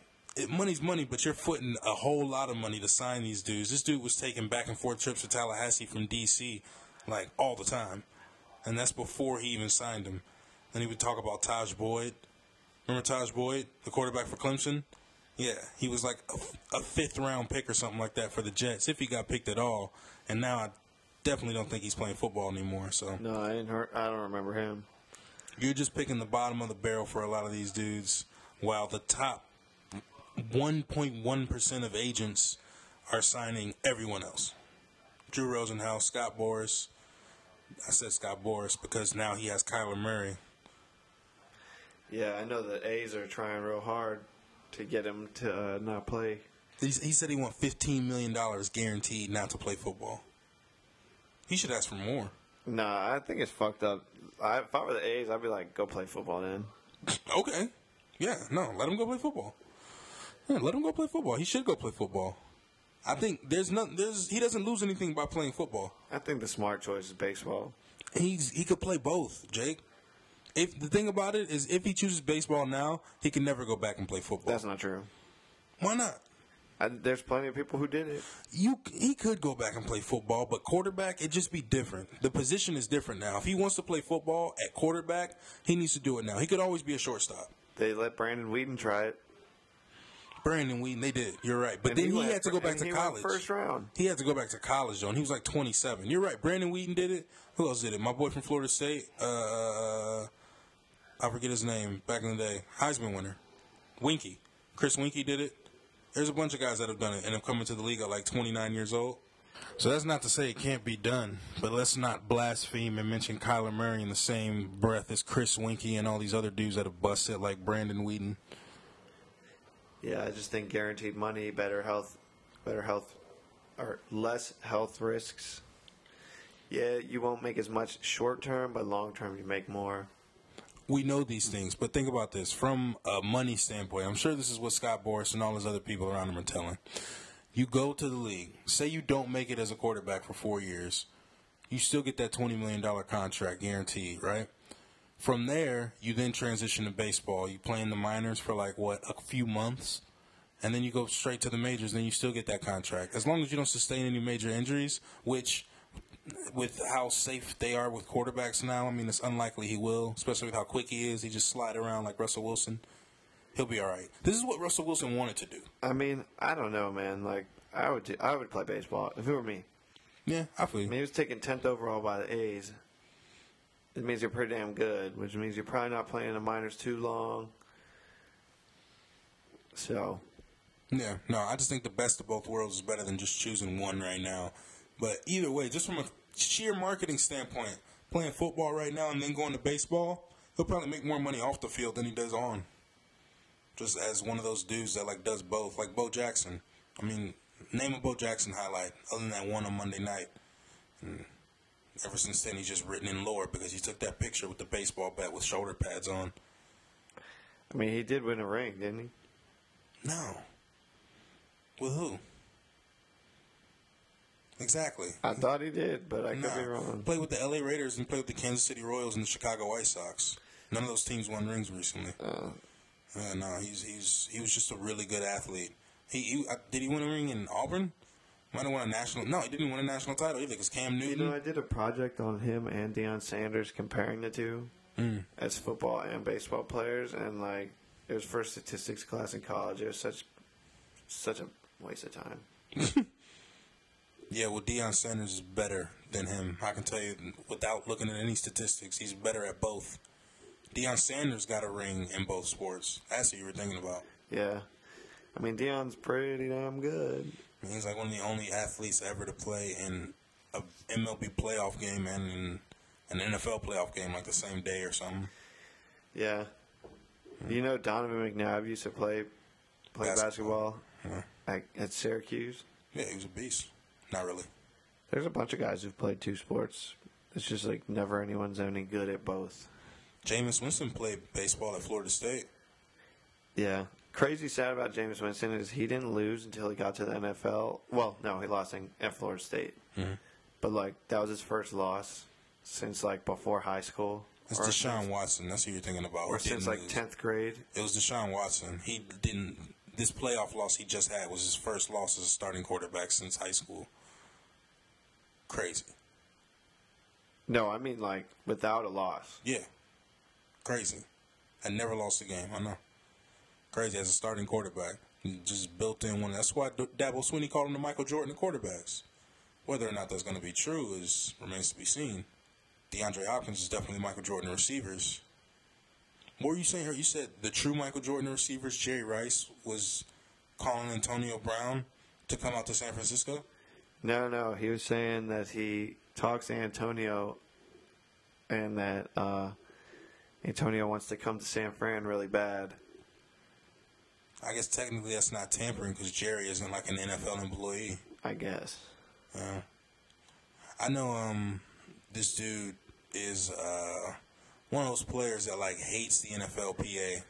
Money's money, but you're footing a whole lot of money to sign these dudes. This dude was taking back and forth trips to Tallahassee from D.C., like, all the time. And that's before he even signed him. And he would talk about Taj Boyd. Remember Taj Boyd, the quarterback for Clemson? Yeah, he was like a fifth-round pick or something like that for the Jets, if he got picked at all. And now I definitely don't think he's playing football anymore. So no, I don't remember him. You're just picking the bottom of the barrel for a lot of these dudes, while the top 1.1% of agents are signing everyone else. Drew Rosenhaus, Scott Boris. I said Scott Boris because now he has Kyler Murray. Yeah, I know the A's are trying real hard to get him to not play. He said he wants $15 million guaranteed not to play football. He should ask for more. Nah, I think it's fucked up. If I were the A's, I'd be like, go play football then. Okay. Yeah, no, let him go play football. Yeah, let him go play football. He should go play football. I think he doesn't lose anything by playing football. I think the smart choice is baseball. He could play both, Jake. If the thing about it is, if he chooses baseball now, he can never go back and play football. That's not true. Why not? There's plenty of people who did it. He could go back and play football, but quarterback, it'd just be different. The position is different now. If he wants to play football at quarterback, he needs to do it now. He could always be a shortstop. They let Brandon Whedon try it. Brandon Whedon, they did. You're right. But then he had to go back to college. First round. He had to go back to college, though, and he was like 27. You're right. Brandon Whedon did it. Who else did it? My boy from Florida State. I forget his name back in the day. Heisman winner. Winkie. Chris Winkie did it. There's a bunch of guys that have done it and have come into the league at like 29 years old. So that's not to say it can't be done, but let's not blaspheme and mention Kyler Murray in the same breath as Chris Winkie and all these other dudes that have busted like Brandon Whedon. Yeah, I just think guaranteed money, better health, or less health risks. Yeah, you won't make as much short term, but long term you make more. We know these things, but think about this. From a money standpoint, I'm sure this is what Scott Boris and all his other people around him are telling. You go to the league. Say you don't make it as a quarterback for 4 years. You still get that $20 million contract guaranteed, right? From there, you then transition to baseball. You play in the minors for a few months, and then you go straight to the majors, and you still get that contract. As long as you don't sustain any major injuries, which – with how safe they are with quarterbacks now, I mean, it's unlikely he will, especially with how quick he is. He just slide around like Russell Wilson. He'll be all right. This is what Russell Wilson wanted to do. I mean, I don't know, man. I would play baseball if it were me. Yeah, I feel you. I mean, he was taken 10th overall by the A's. It means you're pretty damn good, which means you're probably not playing in the minors too long. So. Yeah, no, I just think the best of both worlds is better than just choosing one right now. But either way, just from a sheer marketing standpoint, playing football right now and then going to baseball, he'll probably make more money off the field than he does on. Just as one of those dudes that does both, like Bo Jackson. I mean, name a Bo Jackson highlight other than that one on Monday night. And ever since then, he's just written in lore because he took that picture with the baseball bat with shoulder pads on. I mean, he did win a ring, didn't he? No. With who? Exactly. I thought he did, but I could be wrong. Played with the LA Raiders and played with the Kansas City Royals and the Chicago White Sox. None of those teams won rings recently. He was just a really good athlete. Did he win a ring in Auburn? Might have won a national. No, he didn't win a national title either because Cam Newton. You know, I did a project on him and Deion Sanders comparing the two as football and baseball players, and it was for a statistics class in college. It was such a waste of time. Yeah, well, Deion Sanders is better than him. I can tell you without looking at any statistics, he's better at both. Deion Sanders got a ring in both sports. That's what you were thinking about. Yeah. I mean, Deion's pretty damn good. He's one of the only athletes ever to play in an MLB playoff game and an NFL playoff game the same day or something. Yeah. You know Donovan McNabb used to play basketball. Yeah. At Syracuse? Yeah, he was a beast. Not really. There's a bunch of guys who've played two sports. It's just never anyone's any good at both. Jameis Winston played baseball at Florida State. Yeah. Crazy sad about Jameis Winston is he didn't lose until he got to the NFL. Well, no, he lost at Florida State. Mm-hmm. But, that was his first loss since, before high school. It's Deshaun Watson. That's who you're thinking about. Or since, 10th grade. It was Deshaun Watson. He didn't. This playoff loss he just had was his first loss as a starting quarterback since high school. Crazy. No, I mean without a loss. Yeah. Crazy. I never lost a game. I know. Crazy as a starting quarterback. Just built in one. That's why Dabo Swinney called him the Michael Jordan of quarterbacks. Whether or not that's going to be true is remains to be seen. DeAndre Hopkins is definitely Michael Jordan receivers. What were you saying here? You said the true Michael Jordan receivers, Jerry Rice, was calling Antonio Brown to come out to San Francisco? No. He was saying that he talks to Antonio and that Antonio wants to come to San Fran really bad. I guess technically that's not tampering because Jerry isn't like an NFL employee. I guess. I know this dude is one of those players that like hates the NFLPA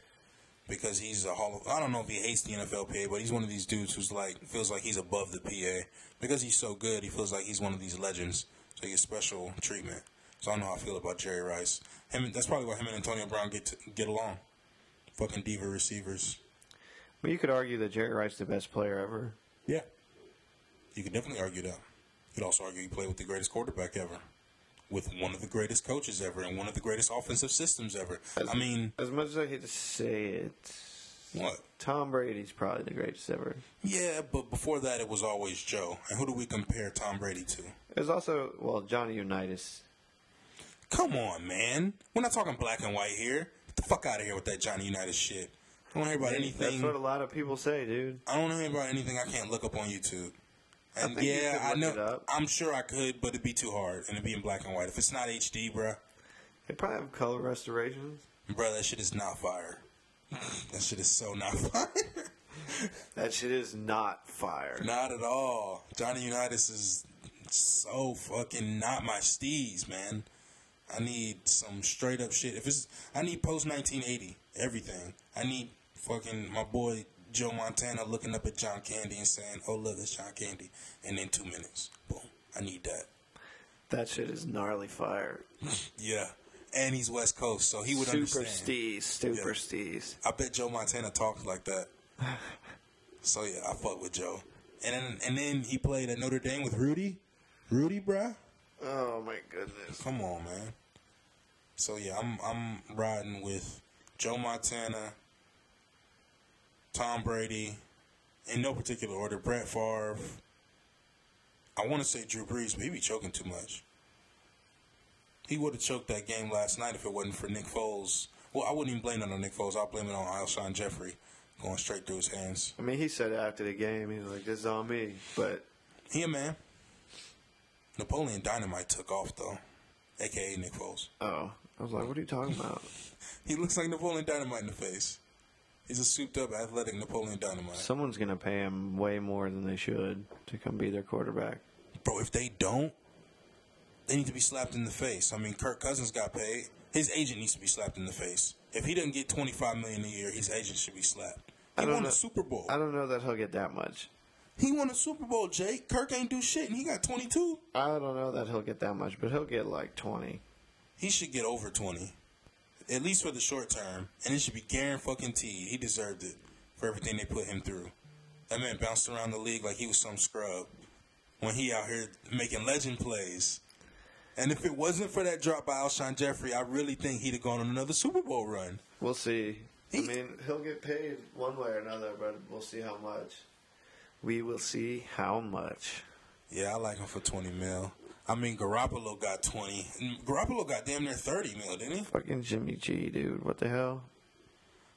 because he's a Hall of, I don't know if he hates the NFLPA, but he's one of these dudes who's like feels like he's above the PA. Because he's so good, he feels like he's one of these legends. So he gets special treatment. So I don't know how I feel about Jerry Rice. That's probably why him and Antonio Brown get along. Fucking diva receivers. Well, you could argue that Jerry Rice's the best player ever. Yeah. You could definitely argue that. You could also argue he played with the greatest quarterback ever, with one of the greatest coaches ever, and one of the greatest offensive systems ever. As much as I hate to say it, what? Tom Brady's probably the greatest ever. Yeah, but before that it was always Joe. And who do we compare Tom Brady to? There's also, well, Johnny Unitas. Come on, man. We're not talking black and white here. Get the fuck out of here with that Johnny Unitas shit. I don't hear about anything. That's what a lot of people say, dude. I don't hear about anything I can't look up on YouTube. And I know. I'm sure I could, but it'd be too hard, and it'd be in black and white. If it's not HD, bruh. They probably have color restorations. Bruh, that shit is not fire. That shit is so not fire. That shit is not fire. Not at all. Johnny Unitas is so fucking not my steez, man. I need some straight up shit. I need post 1980 everything. I need fucking my boy Joe Montana looking up at John Candy and saying, "Oh look, it's John Candy," and then 2 minutes, boom. I need that. That shit is gnarly fire. Yeah, and he's West Coast, so he would understand. Super steez. I bet Joe Montana talks like that. So yeah, I fuck with Joe. And then he played at Notre Dame with Rudy. Rudy, bruh. Oh my goodness. Come on, man. So yeah, I'm riding with Joe Montana, Tom Brady, in no particular order, Brett Favre. I want to say Drew Brees, but he be choking too much. He would have choked that game last night if it wasn't for Nick Foles. Well, I wouldn't even blame it on Nick Foles. I'll blame it on Alshon Jeffrey going straight through his hands. I mean, he said after the game, he was like, "This is on me," but he a man. Napoleon Dynamite took off, though, a.k.a. Nick Foles. Oh, I was like, what are you talking about? He looks like Napoleon Dynamite in the face. He's a souped-up, athletic Napoleon Dynamite. Someone's going to pay him way more than they should to come be their quarterback. Bro, if they don't, they need to be slapped in the face. I mean, Kirk Cousins got paid. His agent needs to be slapped in the face. If he doesn't get $25 million a year, his agent should be slapped. He won a Super Bowl. I don't know that he'll get that much. He won a Super Bowl, Jake. Kirk ain't do shit, and he got 22. I don't know that he'll get that much, but he'll get like 20. He should get over 20, at least for the short term, and it should be guaranteed. He deserved it for everything they put him through. That man bounced around the league like he was some scrub when he out here making legend plays. And if it wasn't for that drop by Alshon Jeffrey, I really think he'd have gone on another Super Bowl run. We'll see. I mean, he'll get paid one way or another, but we'll see how much. We will see how much. Yeah, I like him for $20 million. I mean, Garoppolo got 20. Garoppolo got damn near $30 million, didn't he? Fucking Jimmy G, dude. What the hell?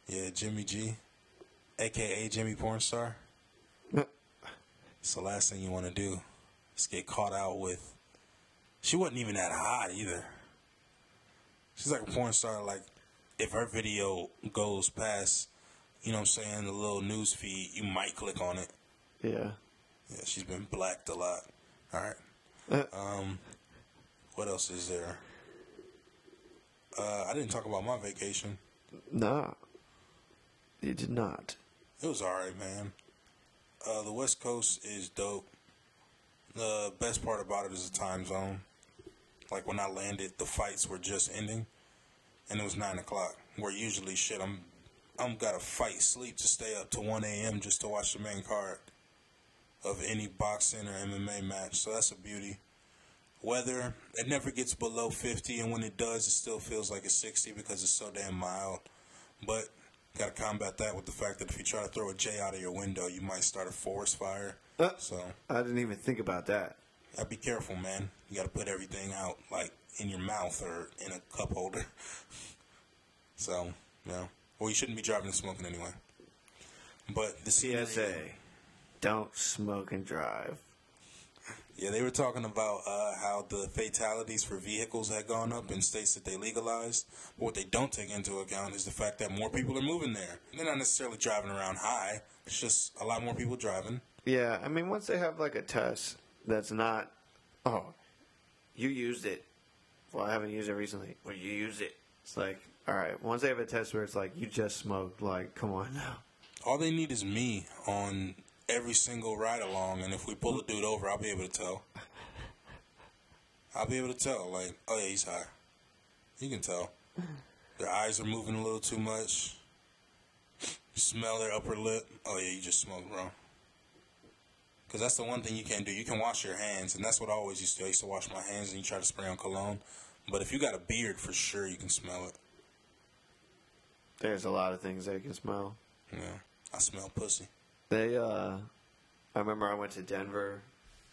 Yeah, Jimmy G, a.k.a. Jimmy Pornstar. It's the last thing you want to do is get caught out with. She wasn't even that hot either. She's like a porn star. Like, if her video goes past, you know what I'm saying, the little news feed, you might click on it. Yeah, she's been blacked a lot. All right. What else is there? I didn't talk about my vacation. No, you did not. It was all right, man. The West Coast is dope. The best part about it is the time zone. Like when I landed, the fights were just ending, and it was 9 o'clock. Where usually, shit, I'm gotta fight sleep to stay up to 1 a.m. just to watch the main card of any boxing or MMA match. So that's a beauty. Weather, it never gets below 50, and when it does, it still feels like it's 60 because it's so damn mild. But gotta combat that with the fact that if you try to throw a J out of your window, you might start a forest fire. So I didn't even think about that. Now be careful, man. You gotta put everything out, like, in your mouth or in a cup holder. So, no. Well, you shouldn't be driving and smoking anyway. But the CSA, don't smoke and drive. Yeah, they were talking about how the fatalities for vehicles had gone up in states that they legalized. But what they don't take into account is the fact that more people are moving there. They're not necessarily driving around high. It's just a lot more people driving. Yeah, I mean, once they have, like, a test that's not, oh, you used it. Well, I haven't used it recently. Well, you used it. It's like, all right, once they have a test where it's like, you just smoked, like, come on now. All they need is me on every single ride along, and if we pull a dude over, I'll be able to tell. I'll be able to tell, like, oh yeah, he's high. You can tell. Their eyes are moving a little too much. You smell their upper lip. Oh yeah, you just smoked, bro. Because that's the one thing you can't do. You can wash your hands, and that's what I always used to do. I used to wash my hands, and you try to spray on cologne. But if you got a beard, for sure you can smell it. There's a lot of things they can smell. Yeah, I smell pussy. They, I remember I went to Denver,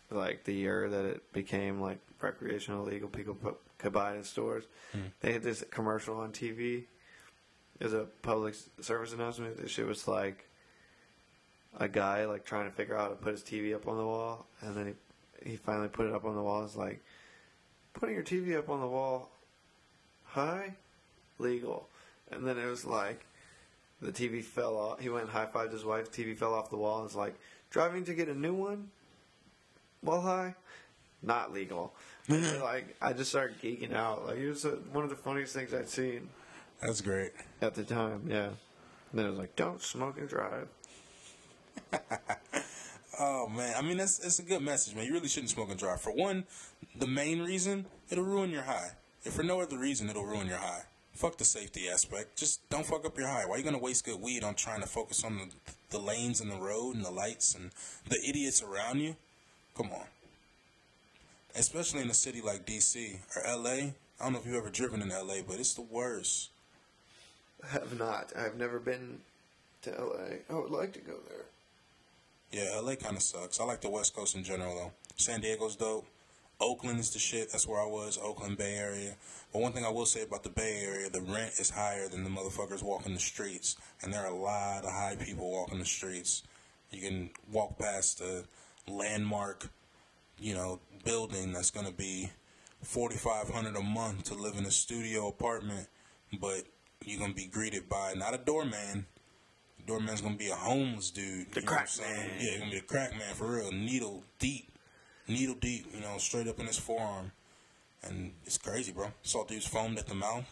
like, the year that it became, like, recreational legal. People could buy it in stores. They had this commercial on TV. It was a public service announcement. This shit was, like, a guy, like, trying to figure out how to put his TV up on the wall. And then he finally put it up on the wall. It's like, putting your TV up on the wall, high, legal. And then it was like, the TV fell off. He went and high-fived his wife. TV fell off the wall. And was like, driving to get a new one? Well, high? Not legal. Like, I just started geeking out. Like, it was one of the funniest things I'd seen. That's great. At the time, yeah. And then it was like, don't smoke and drive. Oh, man. I mean, that's a good message, man. You really shouldn't smoke and drive. For one, the main reason, it'll ruin your high. If for no other reason, it'll ruin your high. Fuck the safety aspect. Just don't fuck up your high. Why are you going to waste good weed on trying to focus on the lanes and the road and the lights and the idiots around you? Come on. Especially in a city like D.C. or L.A. I don't know if you've ever driven in L.A., but it's the worst. I have not. I've never been to L.A. I would like to go there. Yeah, L.A. kind of sucks. I like the West Coast in general, though. San Diego's dope. Oakland is the shit. That's where I was, Oakland, Bay Area. But one thing I will say about the Bay Area, the rent is higher than the motherfuckers walking the streets. And there are a lot of high people walking the streets. You can walk past the landmark, you know, building that's going to be $4,500 a month to live in a studio apartment. But you're going to be greeted by not a doorman. The doorman's going to be a homeless dude. The crack man. Yeah, going to be a crack man for real. Needle deep. Needle deep, you know, straight up in his forearm. And it's crazy, bro. Saw dudes foamed at the mouth.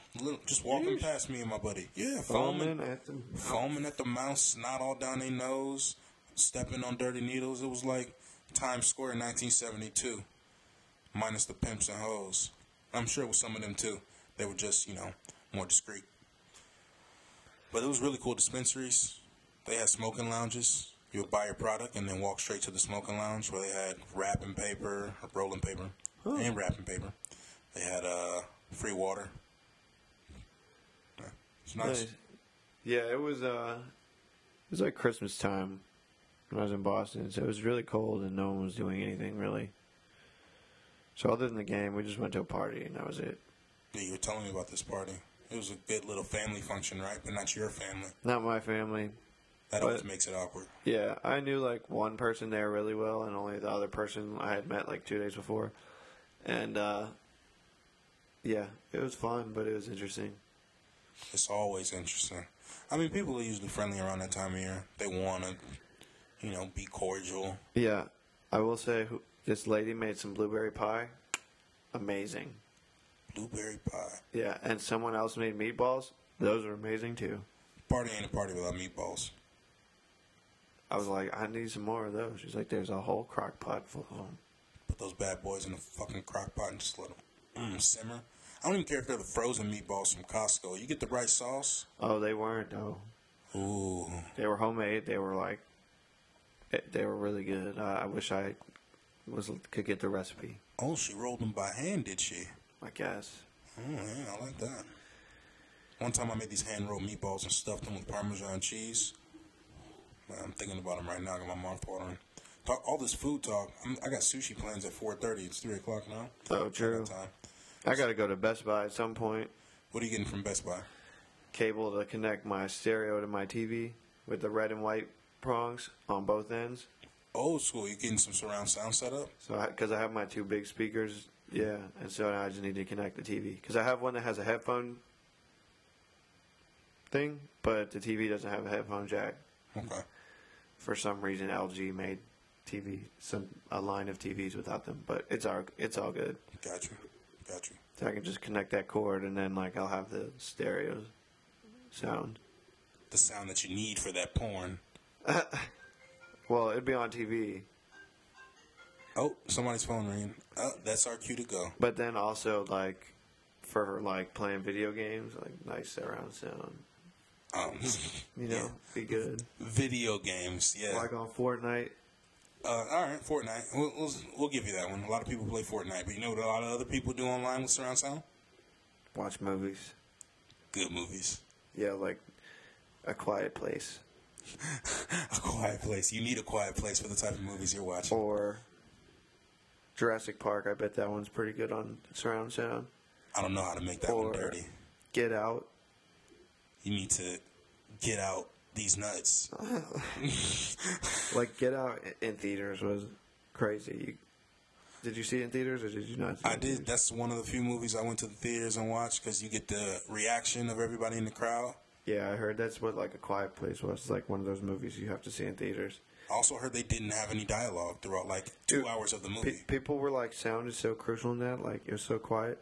Just walking past me and my buddy. Yeah, foaming at the mouth, snot all down their nose, stepping on dirty needles. It was like Times Square in 1972, minus the pimps and hoes. I'm sure it was some of them, too. They were just, you know, more discreet. But it was really cool dispensaries. They had smoking lounges. You would buy your product and then walk straight to the smoking lounge where they had wrapping paper, rolling paper, and wrapping paper. They had free water. Yeah, it's nice. Yeah, it was like Christmas time when I was in Boston, so it was really cold and no one was doing anything really. So other than the game, we just went to a party and that was it. Yeah, you were telling me about this party. It was a good little family function, right? But not your family. Not my family. That always makes it awkward. Yeah, I knew, like, one person there really well, and only the other person I had met, like, 2 days before. And, yeah, it was fun, but it was interesting. It's always interesting. I mean, people are usually friendly around that time of year. They want to, you know, be cordial. Yeah, I will say this lady made some blueberry pie. Amazing. Blueberry pie. Yeah, and someone else made meatballs. Those are amazing, too. Party ain't a party without meatballs. I was like, I need some more of those. She's like, there's a whole crock pot full of them. Put those bad boys in the fucking crock pot and just let them simmer. I don't even care if they're the frozen meatballs from Costco. You get the right sauce? Oh, they weren't, though. Ooh. They were homemade. They were, like, they were really good. I wish I could get the recipe. Oh, she rolled them by hand, did she? I guess. Oh, yeah, I like that. One time I made these hand-rolled meatballs and stuffed them with Parmesan cheese. I'm thinking about them right now. I got my mouth watering. Talk, all this food talk. I got sushi plans at 4:30. It's 3 o'clock now. Oh, true. I got to go to Best Buy at some point. What are you getting from Best Buy? Cable to connect my stereo to my TV with the red and white prongs on both ends. Old school. You getting some surround sound set up? So, because I have my two big speakers, yeah, and so now I just need to connect the TV. Because I have one that has a headphone thing, but the TV doesn't have a headphone jack. Okay. For some reason, LG made TV a line of TVs without them, but it's all good. Got you. So I can just connect that cord, and then like I'll have the stereo sound. The sound that you need for that porn. Well, it'd be on TV. Oh, somebody's phone ringing. Oh, that's our cue to go. But then also like for like playing video games, like nice surround sound. You know, yeah. Be good. Video games, yeah. Like on Fortnite. All right, Fortnite. We'll give you that one. A lot of people play Fortnite, but you know what a lot of other people do online with surround sound? Watch movies. Good movies. Yeah, like A Quiet Place. A Quiet Place. You need A Quiet Place for the type of movies you're watching. Or Jurassic Park. I bet that one's pretty good on surround sound. I don't know how to make that one dirty. Get Out. You need to get out these nuts. Like Get Out in theaters was crazy. Did you see it in theaters or did you not see it? I did. That's one of the few movies I went to the theaters and watched because you get the reaction of everybody in the crowd. Yeah, I heard that's what like A Quiet Place was. It's like one of those movies you have to see in theaters. I also heard they didn't have any dialogue throughout like 2 hours of the movie. People were like, sound is so crucial in that. Like, it was so quiet.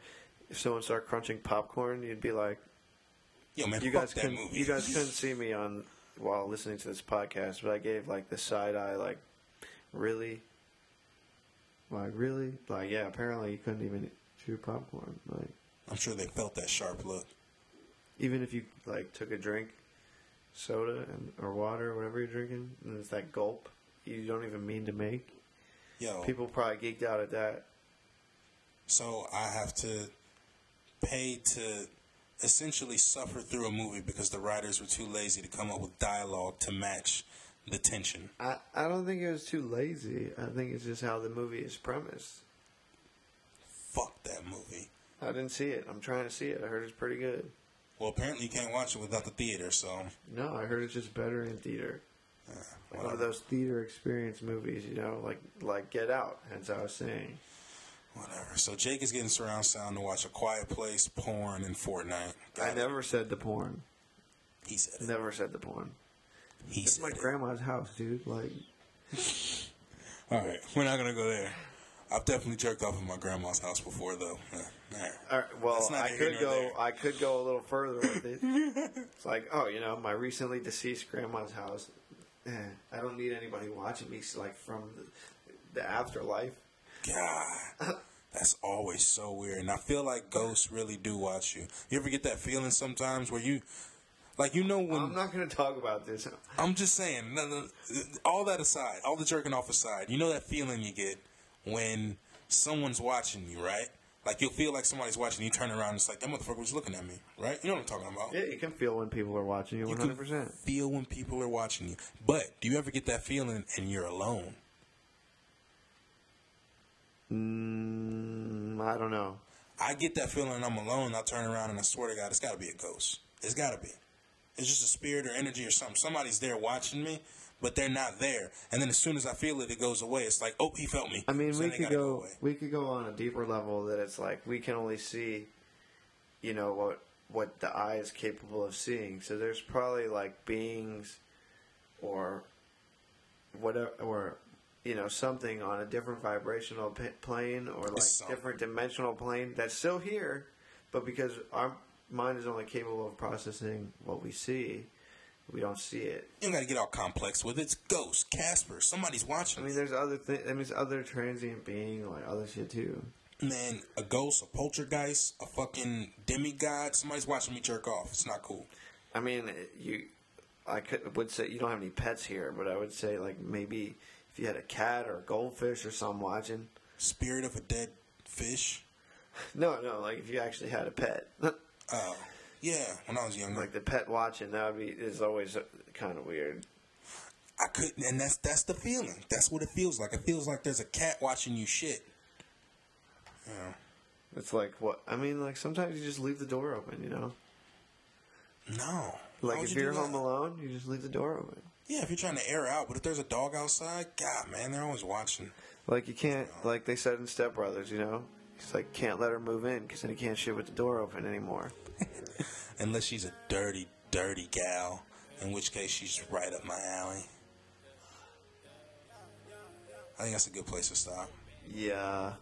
If someone started crunching popcorn, you'd be like, yo, man, you guys couldn't see me while listening to this podcast, but I gave like the side eye, like, really? Like, really? Like, yeah, apparently you couldn't even chew popcorn. Like, I'm sure they felt that sharp look. Even if you like took a drink, soda or water, or whatever you're drinking, and it's that gulp you don't even mean to make. Yo, people probably geeked out at that. So I have to pay to essentially suffer through a movie because the writers were too lazy to come up with dialogue to match the tension. I don't think it was too lazy. I think it's just how the movie is premised. Fuck that movie. I didn't see it. I'm trying to see it. I heard it's pretty good. Well, apparently you can't watch it without the theater, so... No, I heard it's just better in theater. Like one of those theater experience movies, you know, like Get Out, as I was saying. Whatever. So Jake is getting surround sound to watch A Quiet Place, porn, and Fortnite. Got I it. Never said the porn. He said it. Never said the porn. He it's said my it. Grandma's house, dude. Like, all right, we're not gonna go there. I've definitely jerked off at my grandma's house before, though. All right. Well, I could go a little further with it. It's like, oh, you know, my recently deceased grandma's house. I don't need anybody watching me, like from the afterlife. God, that's always so weird. And I feel like ghosts really do watch you. You ever get that feeling sometimes where you, like, you know when... I'm not going to talk about this. I'm just saying, all that aside, all the jerking off aside, you know that feeling you get when someone's watching you, right? Like, you'll feel like somebody's watching you, turn around and it's like, that motherfucker was looking at me, right? You know what I'm talking about. Yeah, you can feel when people are watching you 100%. You can feel when people are watching you. But do you ever get that feeling and you're alone? I don't know. I get that feeling I'm alone. I turn around and I swear to God, it's got to be a ghost. It's got to be. It's just a spirit or energy or something. Somebody's there watching me, but they're not there. And then as soon as I feel it, it goes away. It's like, oh, he felt me. I mean, so we could go on a deeper level that it's like we can only see, you know, what the eye is capable of seeing. So there's probably like beings or whatever or. You know, something on a different vibrational plane or like different dimensional plane that's still here, but because our mind is only capable of processing what we see, we don't see it. You got to get all complex with it. It's ghosts, Casper, somebody's watching. I mean, there's other things. I mean, there's other transient being, like other shit too. Man, a ghost, a poltergeist, a fucking demigod. Somebody's watching me jerk off. It's not cool. I mean, I would say you don't have any pets here, but I would say like maybe. If you had a cat or a goldfish or something watching. Spirit of a dead fish? No, like if you actually had a pet. Oh, yeah, when I was younger. Like the pet watching, that would be, is always kind of weird. I couldn't, and that's the feeling. That's what it feels like. It feels like there's a cat watching you shit. You know? It's like, what? I mean, like, sometimes you just leave the door open, you know? No. Like, if you're home alone, you just leave the door open. Yeah, if you're trying to air out, but if there's a dog outside, God, man, they're always watching. Like, you can't, like they said in Step Brothers, you know? It's like, can't let her move in, because then you can't shit with the door open anymore. Unless she's a dirty, dirty gal, in which case she's right up my alley. I think that's a good place to stop. Yeah.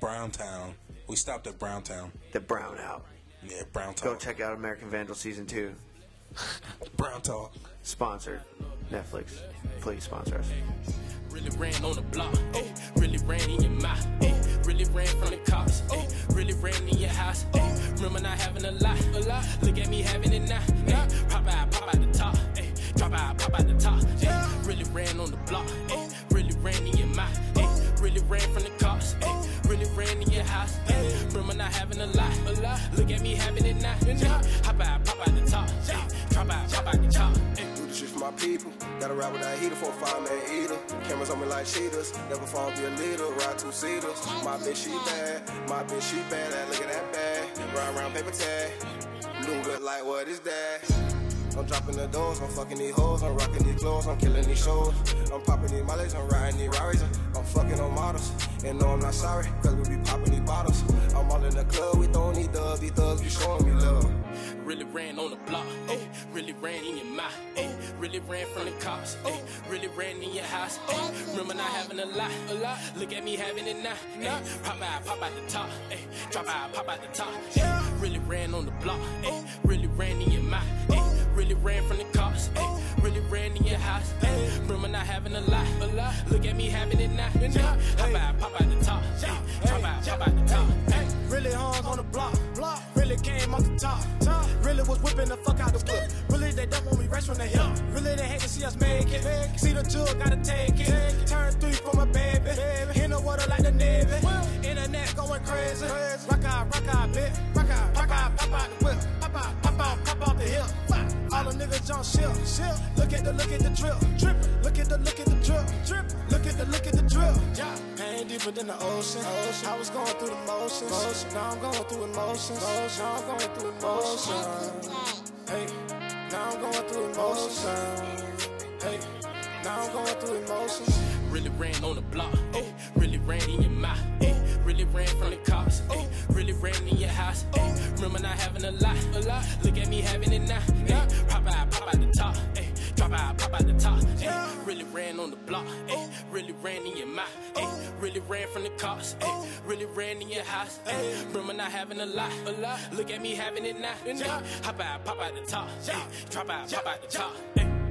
Browntown. We stopped at Browntown. The Brown Out. Yeah, Brown Talk. Go check out American Vandal Season 2. Brown Talk. Sponsored. Netflix. Please sponsor us. Really ran on the block. Ay, really ran in your mouth. Ay, really ran from the cops. Ay, really ran in your house. Ay, remember not having a lot. Look at me having it now. Ay, pop out the top. Ay, drop out, pop out the top. Ay, really ran on the block. Ay, really ran in your mouth. Ay, really ran from the cops. Ay, really ran in your house. Ay, remember not having a lot. Look at me having it now. Ay, pop out the top. Ay, drop out the top. Ay, do the shit for my people. Gotta ride without heater for a fireman eater. Cameras on me like cheetahs. Never fall, be a leader. Ride two-seaters. My bitch, she bad. Look at that bag. Ride around paper tag. Blue look like what is that? I'm dropping the doors, I'm fucking these hoes, I'm rocking these clothes, I'm killing these shows. I'm popping these mollies, I'm riding these Rarries, I'm fucking on models. And no, I'm not sorry, cause we be popping these bottles. I'm all in the club, we throwing these thugs be showing me love. Really ran on the block, ay, really ran in your mouth, ay, really ran from the cops, ay, really ran in your house, ay, remember not having a lot, look at me having it now, ay, pop out the top, ay, drop out, pop out the top, ay, really ran on the block, ay, really ran in your mouth, ay, really ran from the cops, ay, really ran in your house, ay, remember not having a lot, look at me having it now, ay, pop out the top, ay, drop out the top, ay, really hung on the block, really came off the top, really was whipping the fuck out the whip, really they don't want me rest from the hip, really they hate to see us make it, see the jug, gotta take it, turn 3 for my baby, in the water like the Navy, internet going crazy, rock out, bitch, rock out, pop out the whip, pop out the hip, all the niggas on ship. Look at the drill, drip. Look at the drill, drip. Look at the drill. Yeah. Pain deeper than the ocean. I was going through the motions. Now I'm going through emotions. Now I'm going through emotions. Hey. Now I'm going through emotions. Hey. Now I'm going through emotions. Really ran on the block. Ay. Really ran in your mouth. Ay. Really ran from the cops. Ay. Really ran in your house. Ay. Remember not having a lot. Look at me having it now. Ay. Pop out the top. Ay. Pop out the top. Ay. Really ran on the block. Ay. Really ran in your mouth. Ay. Really ran from the cops. Ay. Really ran in your house. Ay. Remember not having a lot. Look at me having it now. Ay. Hop out, pop out the top. Ay. Drop out, pop out the top. Ay.